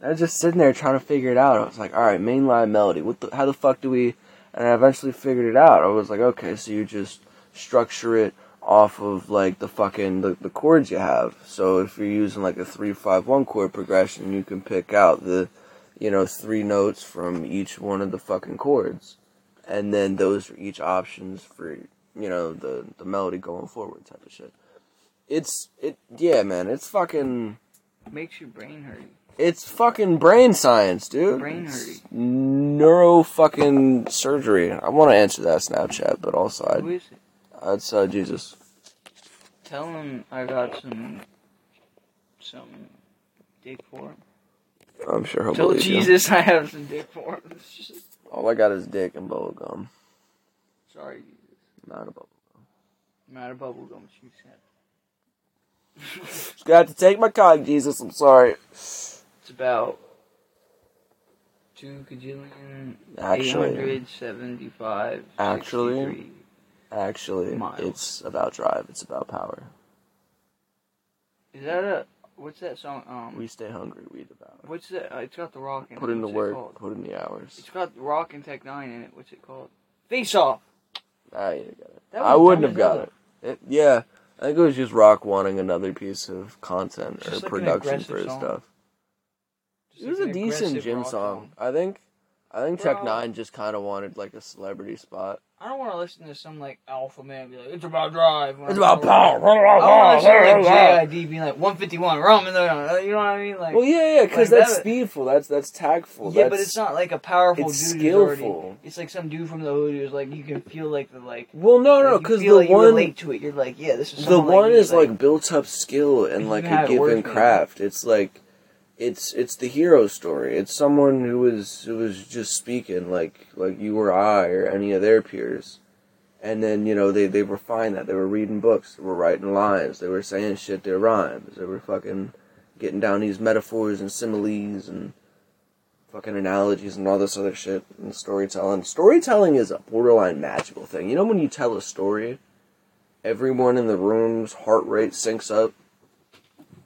I was just sitting there trying to figure it out. I was like, alright, main line melody. What the how the fuck do we and I eventually figured it out. I was like, okay, so you just structure it off of, like, the fucking, the, the chords you have. So if you're using, like, a three five one chord progression, you can pick out the, you know, three notes from each one of the fucking chords. And then those are each options for, you know, the, the melody going forward type of shit. It's, it, yeah, man, it's fucking... Makes your brain hurt. It's fucking brain science, dude. Brain hurting. Neuro-fucking surgery. I want to answer that Snapchat, but also I... Who is it? Outside Jesus. Tell him I got some, some dick for him. I'm sure he'll Tell believe you. Tell Jesus I have some dick for him. All I got is dick and bubble gum. Sorry, Jesus. Not a bubble gum. Not a bubble gum, she said. Just gonna have to take my cock, Jesus. I'm sorry. It's about two kajillion, actually, eight hundred seventy-five, actually, sixty-three. Actually, miles. It's about drive. It's about power. Is that a... What's that song? Um, we stay hungry, we devour. What's that? Uh, it's got The Rock in it. Put in the work. Put in the hours. It's got The Rock and Tech Nine in it. What's it called? Face Off! Ah, you got it. That I wouldn't have got it. it. Yeah, I think it was just Rock wanting another piece of content just or like production for his song. stuff. Just it was like a decent gym song. song. I think... I think Bro. Tech Nine just kind of wanted, like, a celebrity spot. I don't want to listen to some, like, alpha man be like, it's about drive. It's I'm about power. I want to listen to, like, J I D being like, one fifty-one, rum, and you know what I mean? Like, well, yeah, yeah, because like that's that, speedful. That's that's tactful. Yeah, that's, but it's not, like, a powerful it's dude. It's skillful. Already, it's like some dude from the hood who's, like, you can feel, like, the, like... Well, no, no, because like, the like one... You relate to it. You're like, yeah, this is... The one like, is, like, like, built-up skill and, like, a given craft. It. It's, like... It's it's the hero story. It's someone who was who was just speaking like like you or I or any of their peers, and then you know they they refined that. They were reading books. They were writing lines. They were saying shit. Their rhymes. They were fucking getting down these metaphors and similes and fucking analogies and all this other shit and storytelling. Storytelling is a borderline magical thing. You know when you tell a story, everyone in the room's heart rate syncs up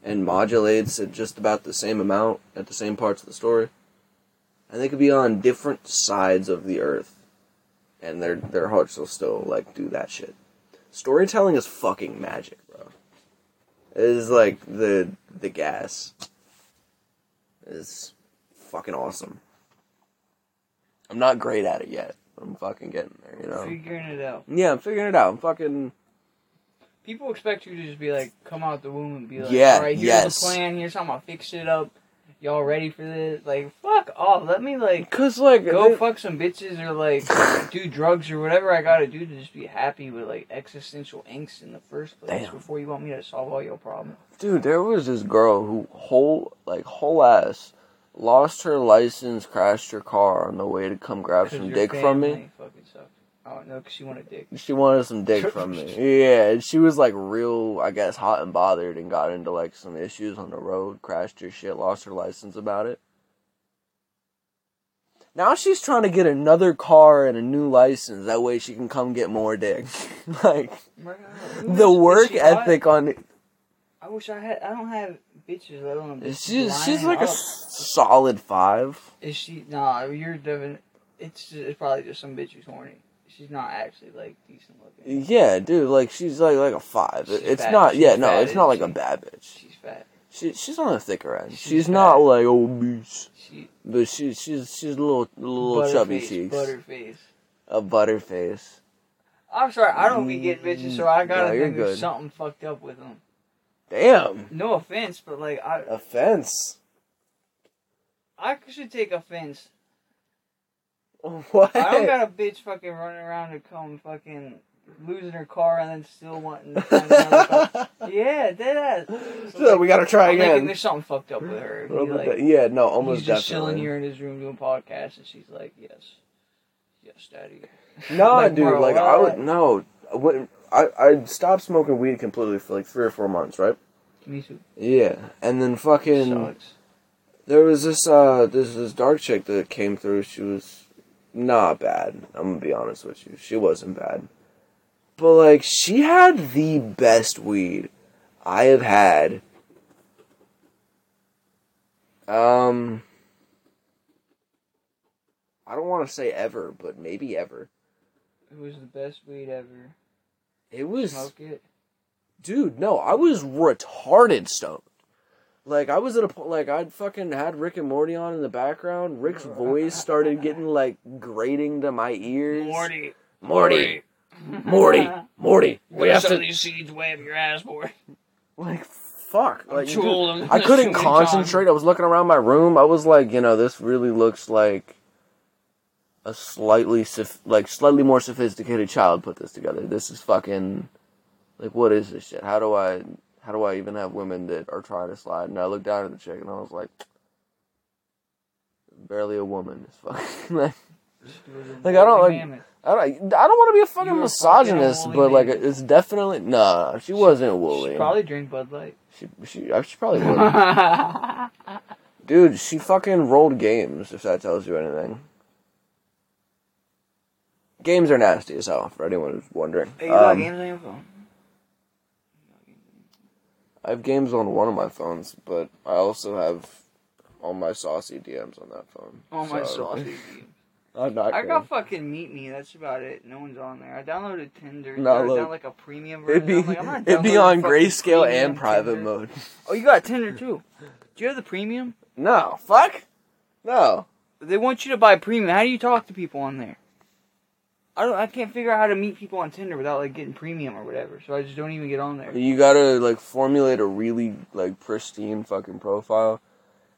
and modulates at just about the same amount at the same parts of the story? And they could be on different sides of the earth, and their their hearts will still, like, do that shit. Storytelling is fucking magic, bro. It is, like, the the gas. It's fucking awesome. I'm not great at it yet. I'm fucking getting there, you know? Figuring it out. Yeah, I'm figuring it out. I'm fucking... People expect you to just be, like, come out the womb and be like, yeah, all right, here's yes. the plan, here's how I'm gonna fix it up. Y'all ready for this? Like, fuck off. Let me, like, Cause, like go they... fuck some bitches or, like, do drugs or whatever I gotta do to just be happy with, like, existential angst in the first place Damn. Before you want me to solve all your problems. Dude, there was this girl who whole, like, whole ass lost her license, crashed her car on the way to come grab some dick from me. Fucking sucked. Oh, no, because she wanted dick. She wanted some dick from me. Yeah, and she was, like, real, I guess, hot and bothered and got into, like, some issues on the road, crashed her shit, lost her license about it. Now she's trying to get another car and a new license. That way she can come get more dick. Like, my God, the work ethic hot? on... I wish I had... I don't have bitches. I don't have bitches. She's, she's like up. a solid five. Is she... Nah, you're... Devin, it's, just, it's probably just some bitch who's horny. She's not actually, like, decent looking. Yeah, dude, like, she's, like, like a five. She's it's fat. not, she's yeah, no, it's not, like, she, a bad bitch. She's fat. She She's on the thicker end. She's, she's not, like, obese. She, but she, she's she's a little, little chubby face, cheeks. Butterface. A butterface. I'm sorry, I don't be getting bitches, so I gotta no, think good. there's something fucked up with them. Damn. No offense, but, like, I... Offense? I should take offense. What? I don't got a bitch fucking running around to come fucking losing her car and then still wanting to find another car. Yeah, dead ass. So, so like, we gotta try I'm again. Thinking there's something fucked up with her. Like, that, yeah, no, almost he's definitely. He's just chilling here in his room doing podcasts, and she's like, yes. Yes, daddy. No, like, dude, bro, like, I would, no. I, I stopped smoking weed completely for like three or four months, right? Me too. Yeah, and then fucking... Sucks. There was this, uh, this, this dark chick that came through, she was... Not bad. I'm gonna be honest with you. She wasn't bad. But, like, she had the best weed I have had. Um. I don't want to say ever, but maybe ever. It was the best weed ever. It was... Smoke it. Dude, no. I was retarded stoned. Like, I was at a point, like, I'd fucking had Rick and Morty on in the background. Rick's voice started getting, like, grating to my ears. Morty. Morty. Morty. Morty. We Get have some to... of these seeds way up your ass, boy. Like, fuck. Like, dude, I couldn't concentrate. Time. I was looking around my room. I was like, you know, this really looks like a slightly, like, slightly more sophisticated child put this together. This is fucking, like, what is this shit? How do I... How do I even have women that are trying to slide? And I looked down at the chick and I was like, barely a woman. It's fucking like, like I don't like, I don't, I don't want to be a fucking You're misogynist, a fucking but like, man. It's definitely nah. She, she wasn't woolly. She probably drink Bud Light. She she she probably would. Dude, she fucking rolled games. If that tells you anything. Games are nasty as hell. For anyone who's wondering. Hey, you got um, games on your phone? I have games on one of my phones, but I also have all my saucy D Ms on that phone. All so. my saucy D Ms. I'm not I kidding. got fucking Meet Me, that's about it. No one's on there. I downloaded Tinder. No, I downloaded like a premium version. It'd be, I'm like, I'm not it'd be on grayscale and private Tinder. mode. Oh, you got Tinder too. Do you have the premium? No. Fuck? No. They want you to buy premium. How do you talk to people on there? I don't. I can't figure out how to meet people on Tinder without, like, getting premium or whatever. So I just don't even get on there. You gotta, like, formulate a really, like, pristine fucking profile.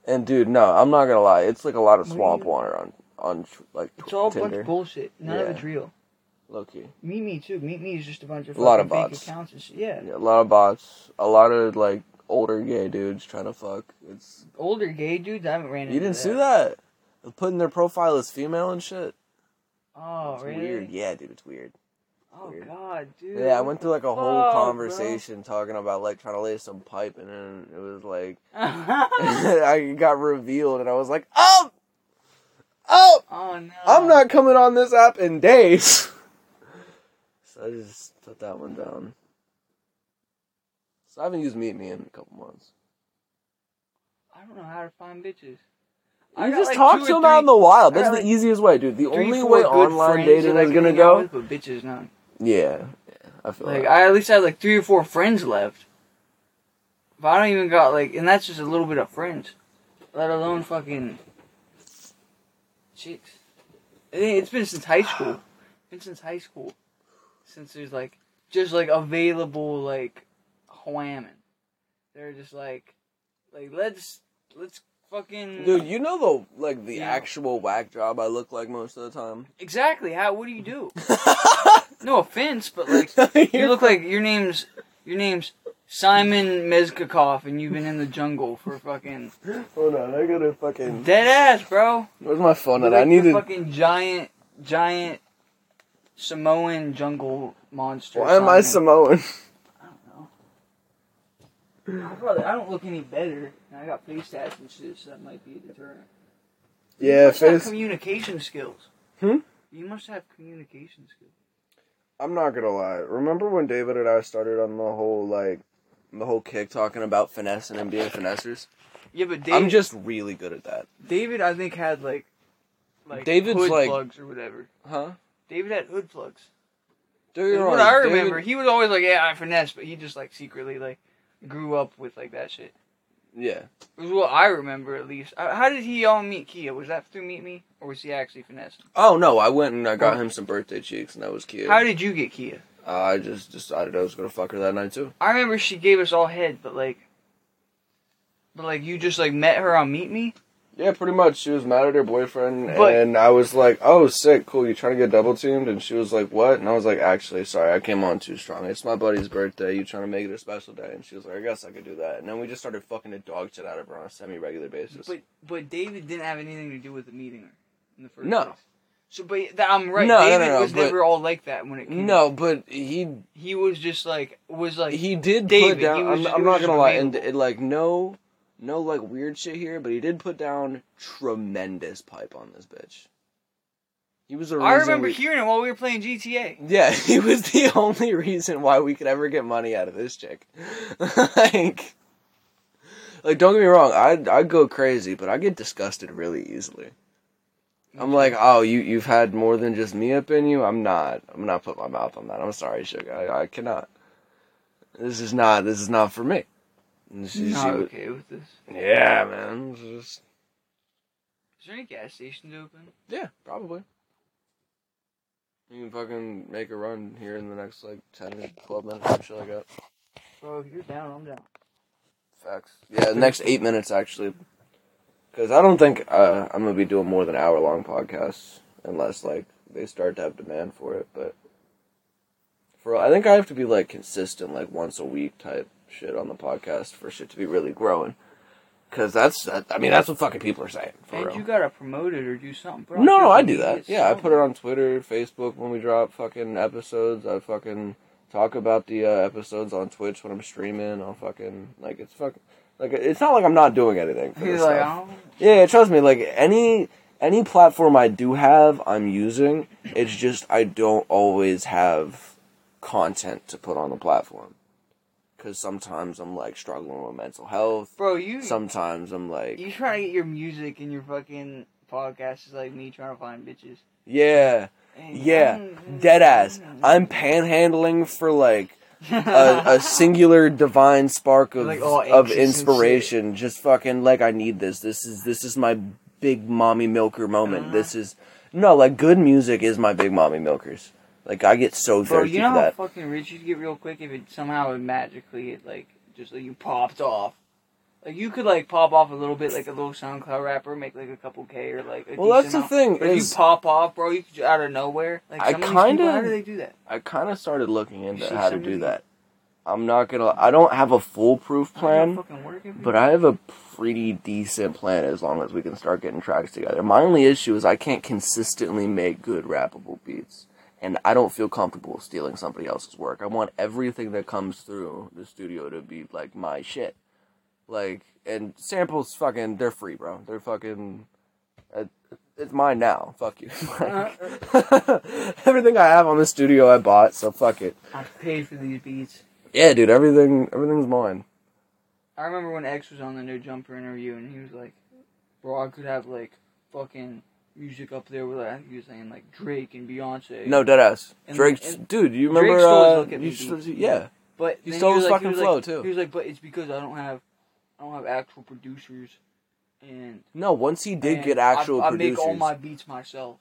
And, dude, no, I'm not gonna lie. It's, like, a lot of swamp water on, on like, Tinder. It's all a bunch of bullshit. None yeah. of it's real. Low-key. Meet Me, too. Meet Me is just a bunch of fucking fake accounts and shit. Yeah. yeah. A lot of bots. A lot of, like, older gay dudes trying to fuck. It's Older gay dudes? I haven't ran into that. You didn't see that? They're putting their profile as female and shit. Oh, it's really? Weird. Yeah, dude, it's weird. It's oh, weird. God, dude. Yeah, I went through, like, a whole oh, conversation bro. talking about, like, trying to lay some pipe, and then it was, like, I got revealed, and I was like, oh! up. Oh, no. I'm not coming on this app in days. So I just put that one down. So I haven't used Meet Me in a couple months. I don't know how to find bitches. You I just like talk to them out in the wild. That's like the easiest way, dude. The three, only way online dating is gonna go. With, but bitches not. Yeah, yeah, I feel like that. I at least had like three or four friends left. But I don't even got like, and that's just a little bit of friends, let alone fucking chicks. It's been since high school. It's been since high school. Since there's like just like available like whamming. They're just like, like let's let's. Fucking, dude, you know the like the yeah. actual whack job I look like most of the time. Exactly. How? What do you do? No offense, but like you look like your name's your name's Simon Mezgakov, and you've been in the jungle for fucking. Hold on, I gotta fucking dead ass, bro. Where's my phone? At? Like I need a fucking giant, giant Samoan jungle monster. Why Simon. Am I Samoan? I, probably, I don't look any better, and I got face tats and shit, so that might be a deterrent. Yeah, you face... communication skills. Hmm? You must have communication skills. I'm not gonna lie. Remember when David and I started on the whole, like, the whole kick talking about finessing and being finessers? Yeah, but David... I'm just really good at that. David, I think, had, like, like David's hood like, plugs or whatever. Huh? David had hood plugs. Dude, what I remember, David... he was always like, yeah, I finesse, but he just, like, secretly, like, grew up with, like, that shit. Yeah. It was what I remember, at least. How did he all meet Kia? Was that through Meet Me? Or was he actually finessing? Oh, no. I went and I got oh. him some birthday cheeks, and that was Kia. How did you get Kia? Uh, I just decided I was going to fuck her that night, too. I remember she gave us all head, but, like... But, like, you just, like, met her on Meet Me? Yeah, pretty much. She was mad at her boyfriend, but, and I was like, oh, sick, cool, you trying to get double-teamed? And she was like, what? And I was like, actually, sorry, I came on too strong. It's my buddy's birthday. You trying to make it a special day? And she was like, I guess I could do that. And then we just started fucking the dog shit out of her on a semi-regular basis. But but David didn't have anything to do with the meeting her in the first no. place. So, but that, I'm right. No, David no, no, no, was but, never all like that when it came. No, but he... He was just like... was like He did David, put down... He was I'm, just, I'm not gonna lie. And it, like, no... No, like, weird shit here, but he did put down tremendous pipe on this bitch. He was the reason I remember we... hearing it while we were playing G T A. Yeah, he was the only reason why we could ever get money out of this chick. like, like, don't get me wrong, I I go crazy, but I get disgusted really easily. I'm like, oh, you, you've had more than just me up in you? I'm not. I'm not putting my mouth on that. I'm sorry, sugar. I, I cannot. This is not, this is not for me. She's not okay with this. Yeah, man. Just... Is there any gas stations open? Yeah, probably. You can fucking make a run here in the next, like, ten to twelve minutes or shit like that. Bro, if you're down, I'm down. Facts. Yeah, the next eight minutes, actually. Because I don't think uh, I'm going to be doing more than hour-long podcasts unless, like, they start to have demand for it. But for I think I have to be, like, consistent, like, once a week type shit on the podcast for shit to be really growing, because that's that, I mean that's what fucking people are saying. For hey, real. You gotta promote it or do something. Bro. No, no, I do that. Yeah, something. I put it on Twitter, Facebook when we drop fucking episodes. I fucking talk about the uh, episodes on Twitch when I'm streaming. I'll fucking like it's fucking like it's not like I'm not doing anything. For this like, stuff. Yeah, trust me. Like any any platform I do have, I'm using. It's just I don't always have content to put on the platform. Because sometimes I'm, like, struggling with mental health. Bro, you... Sometimes I'm, like... You trying to get your music and your fucking podcast is like me trying to find bitches. Yeah. And yeah. Deadass. I'm panhandling for, like, a, a singular divine spark of like, oh, of inspiration. Just fucking, like, I need this. This is this is my big mommy milker moment. Uh-huh. This is... No, like, good music is my big mommy milkers. Like, I get so thirsty for that. Bro, you know how fucking rich you'd get real quick if it somehow magically, it, like, just, like, you popped off? Like, you could, like, pop off a little bit, like, a little SoundCloud rapper, make, like, a couple K or, like, a well, that's the thing. If you pop off, bro, you could, out of nowhere. Like, I kind of... How do they do that? I kind of started looking into how to do that. I'm not gonna... I don't have a foolproof plan, but I have a pretty decent plan as long as we can start getting tracks together. My only issue is I can't consistently make good rappable beats. And I don't feel comfortable stealing somebody else's work. I want everything that comes through the studio to be, like, my shit. Like, and samples fucking, they're free, bro. They're fucking, at, it's mine now. Fuck you. Everything I have on this studio I bought, so fuck it. I paid for these beats. Yeah, dude, everything, everything's mine. I remember when X was on the No Jumper interview, and he was like, bro, I could have, like, fucking music up there with, like, I think he was saying, like, Drake and Beyonce. No, deadass. Drake, and, dude, you remember, Drake stole his look at me, uh, you, yeah. But he stole his fucking flow, too. He was like, but it's because I don't have, I don't have actual producers. And no, once he did get actual I, I producers. I make all my beats myself.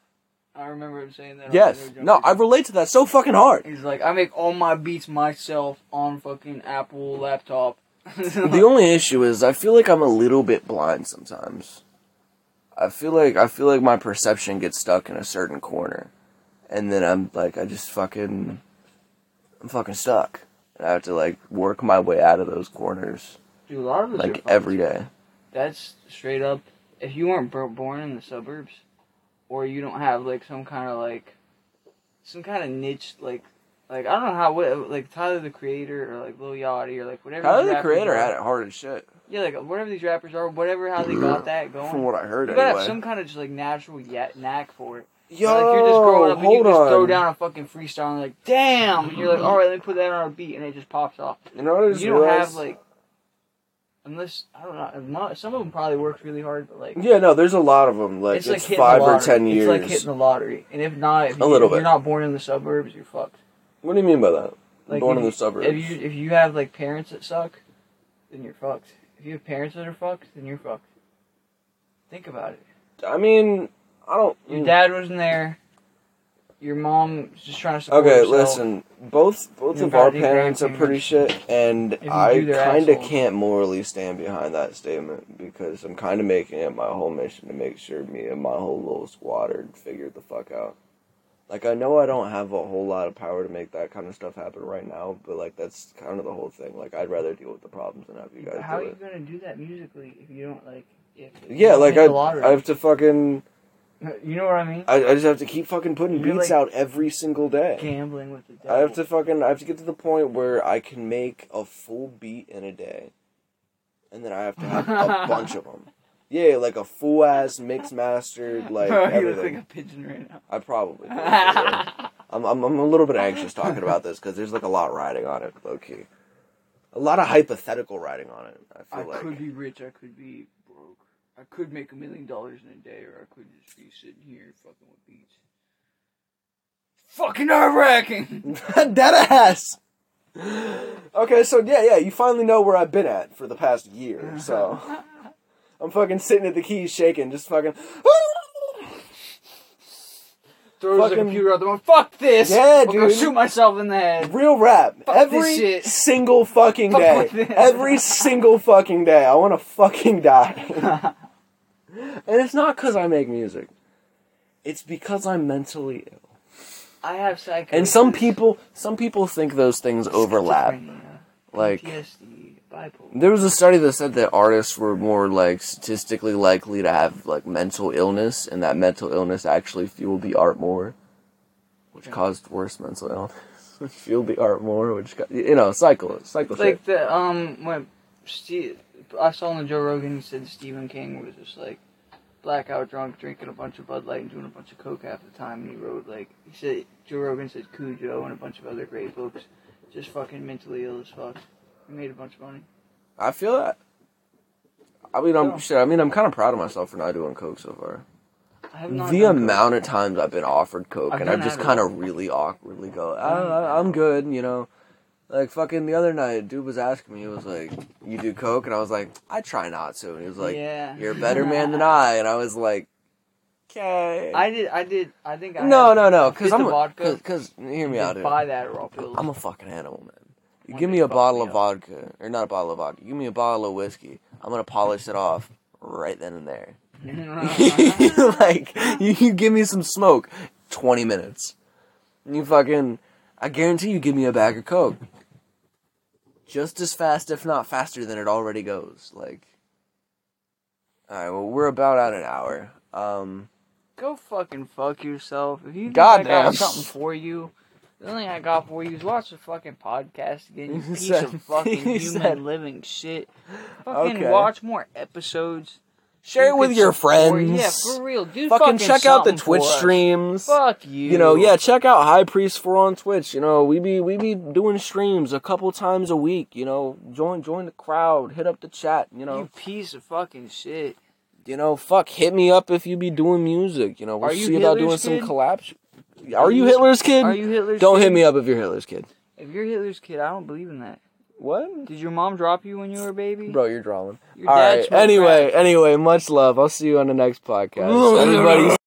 I remember him saying that. Yes. No, I relate to that so fucking hard. He's like, I make all my beats myself on fucking Apple laptop. The only issue is I feel like I'm a little bit blind sometimes. I feel like I feel like my perception gets stuck in a certain corner. And then I'm like, I just fucking, I'm fucking stuck. And I have to like work my way out of those corners. Dude, a lot of those like every day. That's straight up, if you weren't born in the suburbs, or you don't have, like, some kind of, like, some kind of niche, like, like, I don't know how, what, like, Tyler, the Creator, or, like, Lil Yachty, or, like, whatever. Tyler, the Creator had it hard as shit. Yeah, like, whatever these rappers are, whatever, how they got that going. From what I heard, you anyway. You gotta have some kind of, just, like, natural yet knack for it. Yo, you know, like, you're just growing up, and you can just throw down a fucking freestyle, and like, damn! And you're like, alright, let me put that on a beat, and it just pops off. You know what I just You don't realized? have, like... Unless, I don't know, some of them probably worked really hard, but like... Yeah, no, there's a lot of them, like, it's, like it's five or ten years. It's like hitting the lottery, and if not, if, you, if you're not born in the suburbs, you're fucked. What do you mean by that? Like born in the suburbs? If you if you have, like, parents that suck, then you're fucked. If you have parents that are fucked, then you're fucked. Think about it. I mean, I don't... Your dad wasn't there, your mom was just trying to support herself. Okay, listen, both both of our parents are pretty shit, and I kind of can't morally stand behind that statement, because I'm kind of making it my whole mission to make sure me and my whole little squad are figured the fuck out. Like, I know I don't have a whole lot of power to make that kind of stuff happen right now, but, like, that's kind of the whole thing. Like, I'd rather deal with the problems than have you guys do it. How are you going to do that musically if you don't, like... If, if yeah, like, I, I have to fucking... You know what I mean? I, I just have to keep fucking putting You're beats like out every single day. Gambling with the devil. I have to fucking... I have to get to the point where I can make a full beat in a day. And then I have to have a bunch of them. Yeah, like a full-ass, mixed-mastered, like, Bro, everything. You look like a pigeon right now. I probably do. I'm, I'm, I'm a little bit anxious talking about this, because there's, like, a lot riding on it, low-key. A lot of hypothetical riding on it, I feel I like. I could be rich, I could be... I could make a million dollars in a day, or I could just be sitting here fucking with beats. Fucking nerve-wracking! Deadass! Okay, so yeah, yeah, you finally know where I've been at for the past year, so... I'm fucking sitting at the keys shaking, just fucking... Throws fucking, the computer out the window. Fuck this! Yeah, dude. I'm gonna shoot myself in the head. Real rap. Fuck every single fucking fuck day. This. Every single fucking day. I wanna fucking die. And it's not because I make music. It's because I'm mentally ill. I have psychosis. And some people, some people think those things overlap. Like, P T S D, bipolar. There was a study that said that artists were more, like, statistically likely to have, like, mental illness, and that mental illness actually fueled the art more, which yeah. caused worse mental illness. Fueled the art more, which, got, you know, cycle, cycle it's shit. Like the, um, when Steve... I saw on Joe Rogan, he said Stephen King was just, like, blackout drunk, drinking a bunch of Bud Light and doing a bunch of coke half the time, and he wrote, like, he said, Joe Rogan said Cujo and a bunch of other great books, just fucking mentally ill as fuck. He made a bunch of money. I feel that. I mean, I'm, no. shit, I mean, I'm kind of proud of myself for not doing coke so far. I have not the amount coke. of times I've been offered coke, I've and I just kind of really awkwardly go, I, I'm good, you know. Like, fucking the other night, dude was asking me, he was like, you do coke? And I was like, I try not to. And he was like, yeah. you're a better man than I. And I was like, okay. I did, I did, I think I No, had, no, no, because I'm, because, hear me out, dude. buy that raw pills. I'm a fucking animal, man. You give me a bottle of vodka, or not a bottle of vodka, you give me a bottle of whiskey, I'm gonna polish it off right then and there. Like, you, you give me some smoke, twenty minutes. You fucking, I guarantee you give me a bag of coke. Just as fast, if not faster, than it already goes. Like, alright, well, we're about at an hour. Um, Go fucking fuck yourself. If you God think damn. I got something for you, the only thing I got for you is lots of fucking podcasts again, you piece said, of fucking human said, living shit. Fucking okay. watch more episodes. Share you it with your friends. Yeah, for real. Do fucking, fucking check out the Twitch streams. Fuck you. You know, yeah, check out High Priest four on Twitch. You know, we be we be doing streams a couple times a week. You know, join join the crowd, hit up the chat. You know, you piece of fucking shit. You know, fuck, hit me up if you be doing music. You know, we'll Are see about Hitler's doing kid? some collabs. Are, Are you Hitler's kid? Are you Hitler's? Don't kid? hit me up if you're Hitler's kid. If you're Hitler's kid, I don't believe in that. What? Did your mom drop you when you were a baby? Bro, you're drawing. Your All right. Anyway, crap. anyway, much love. I'll see you on the next podcast. Everybody.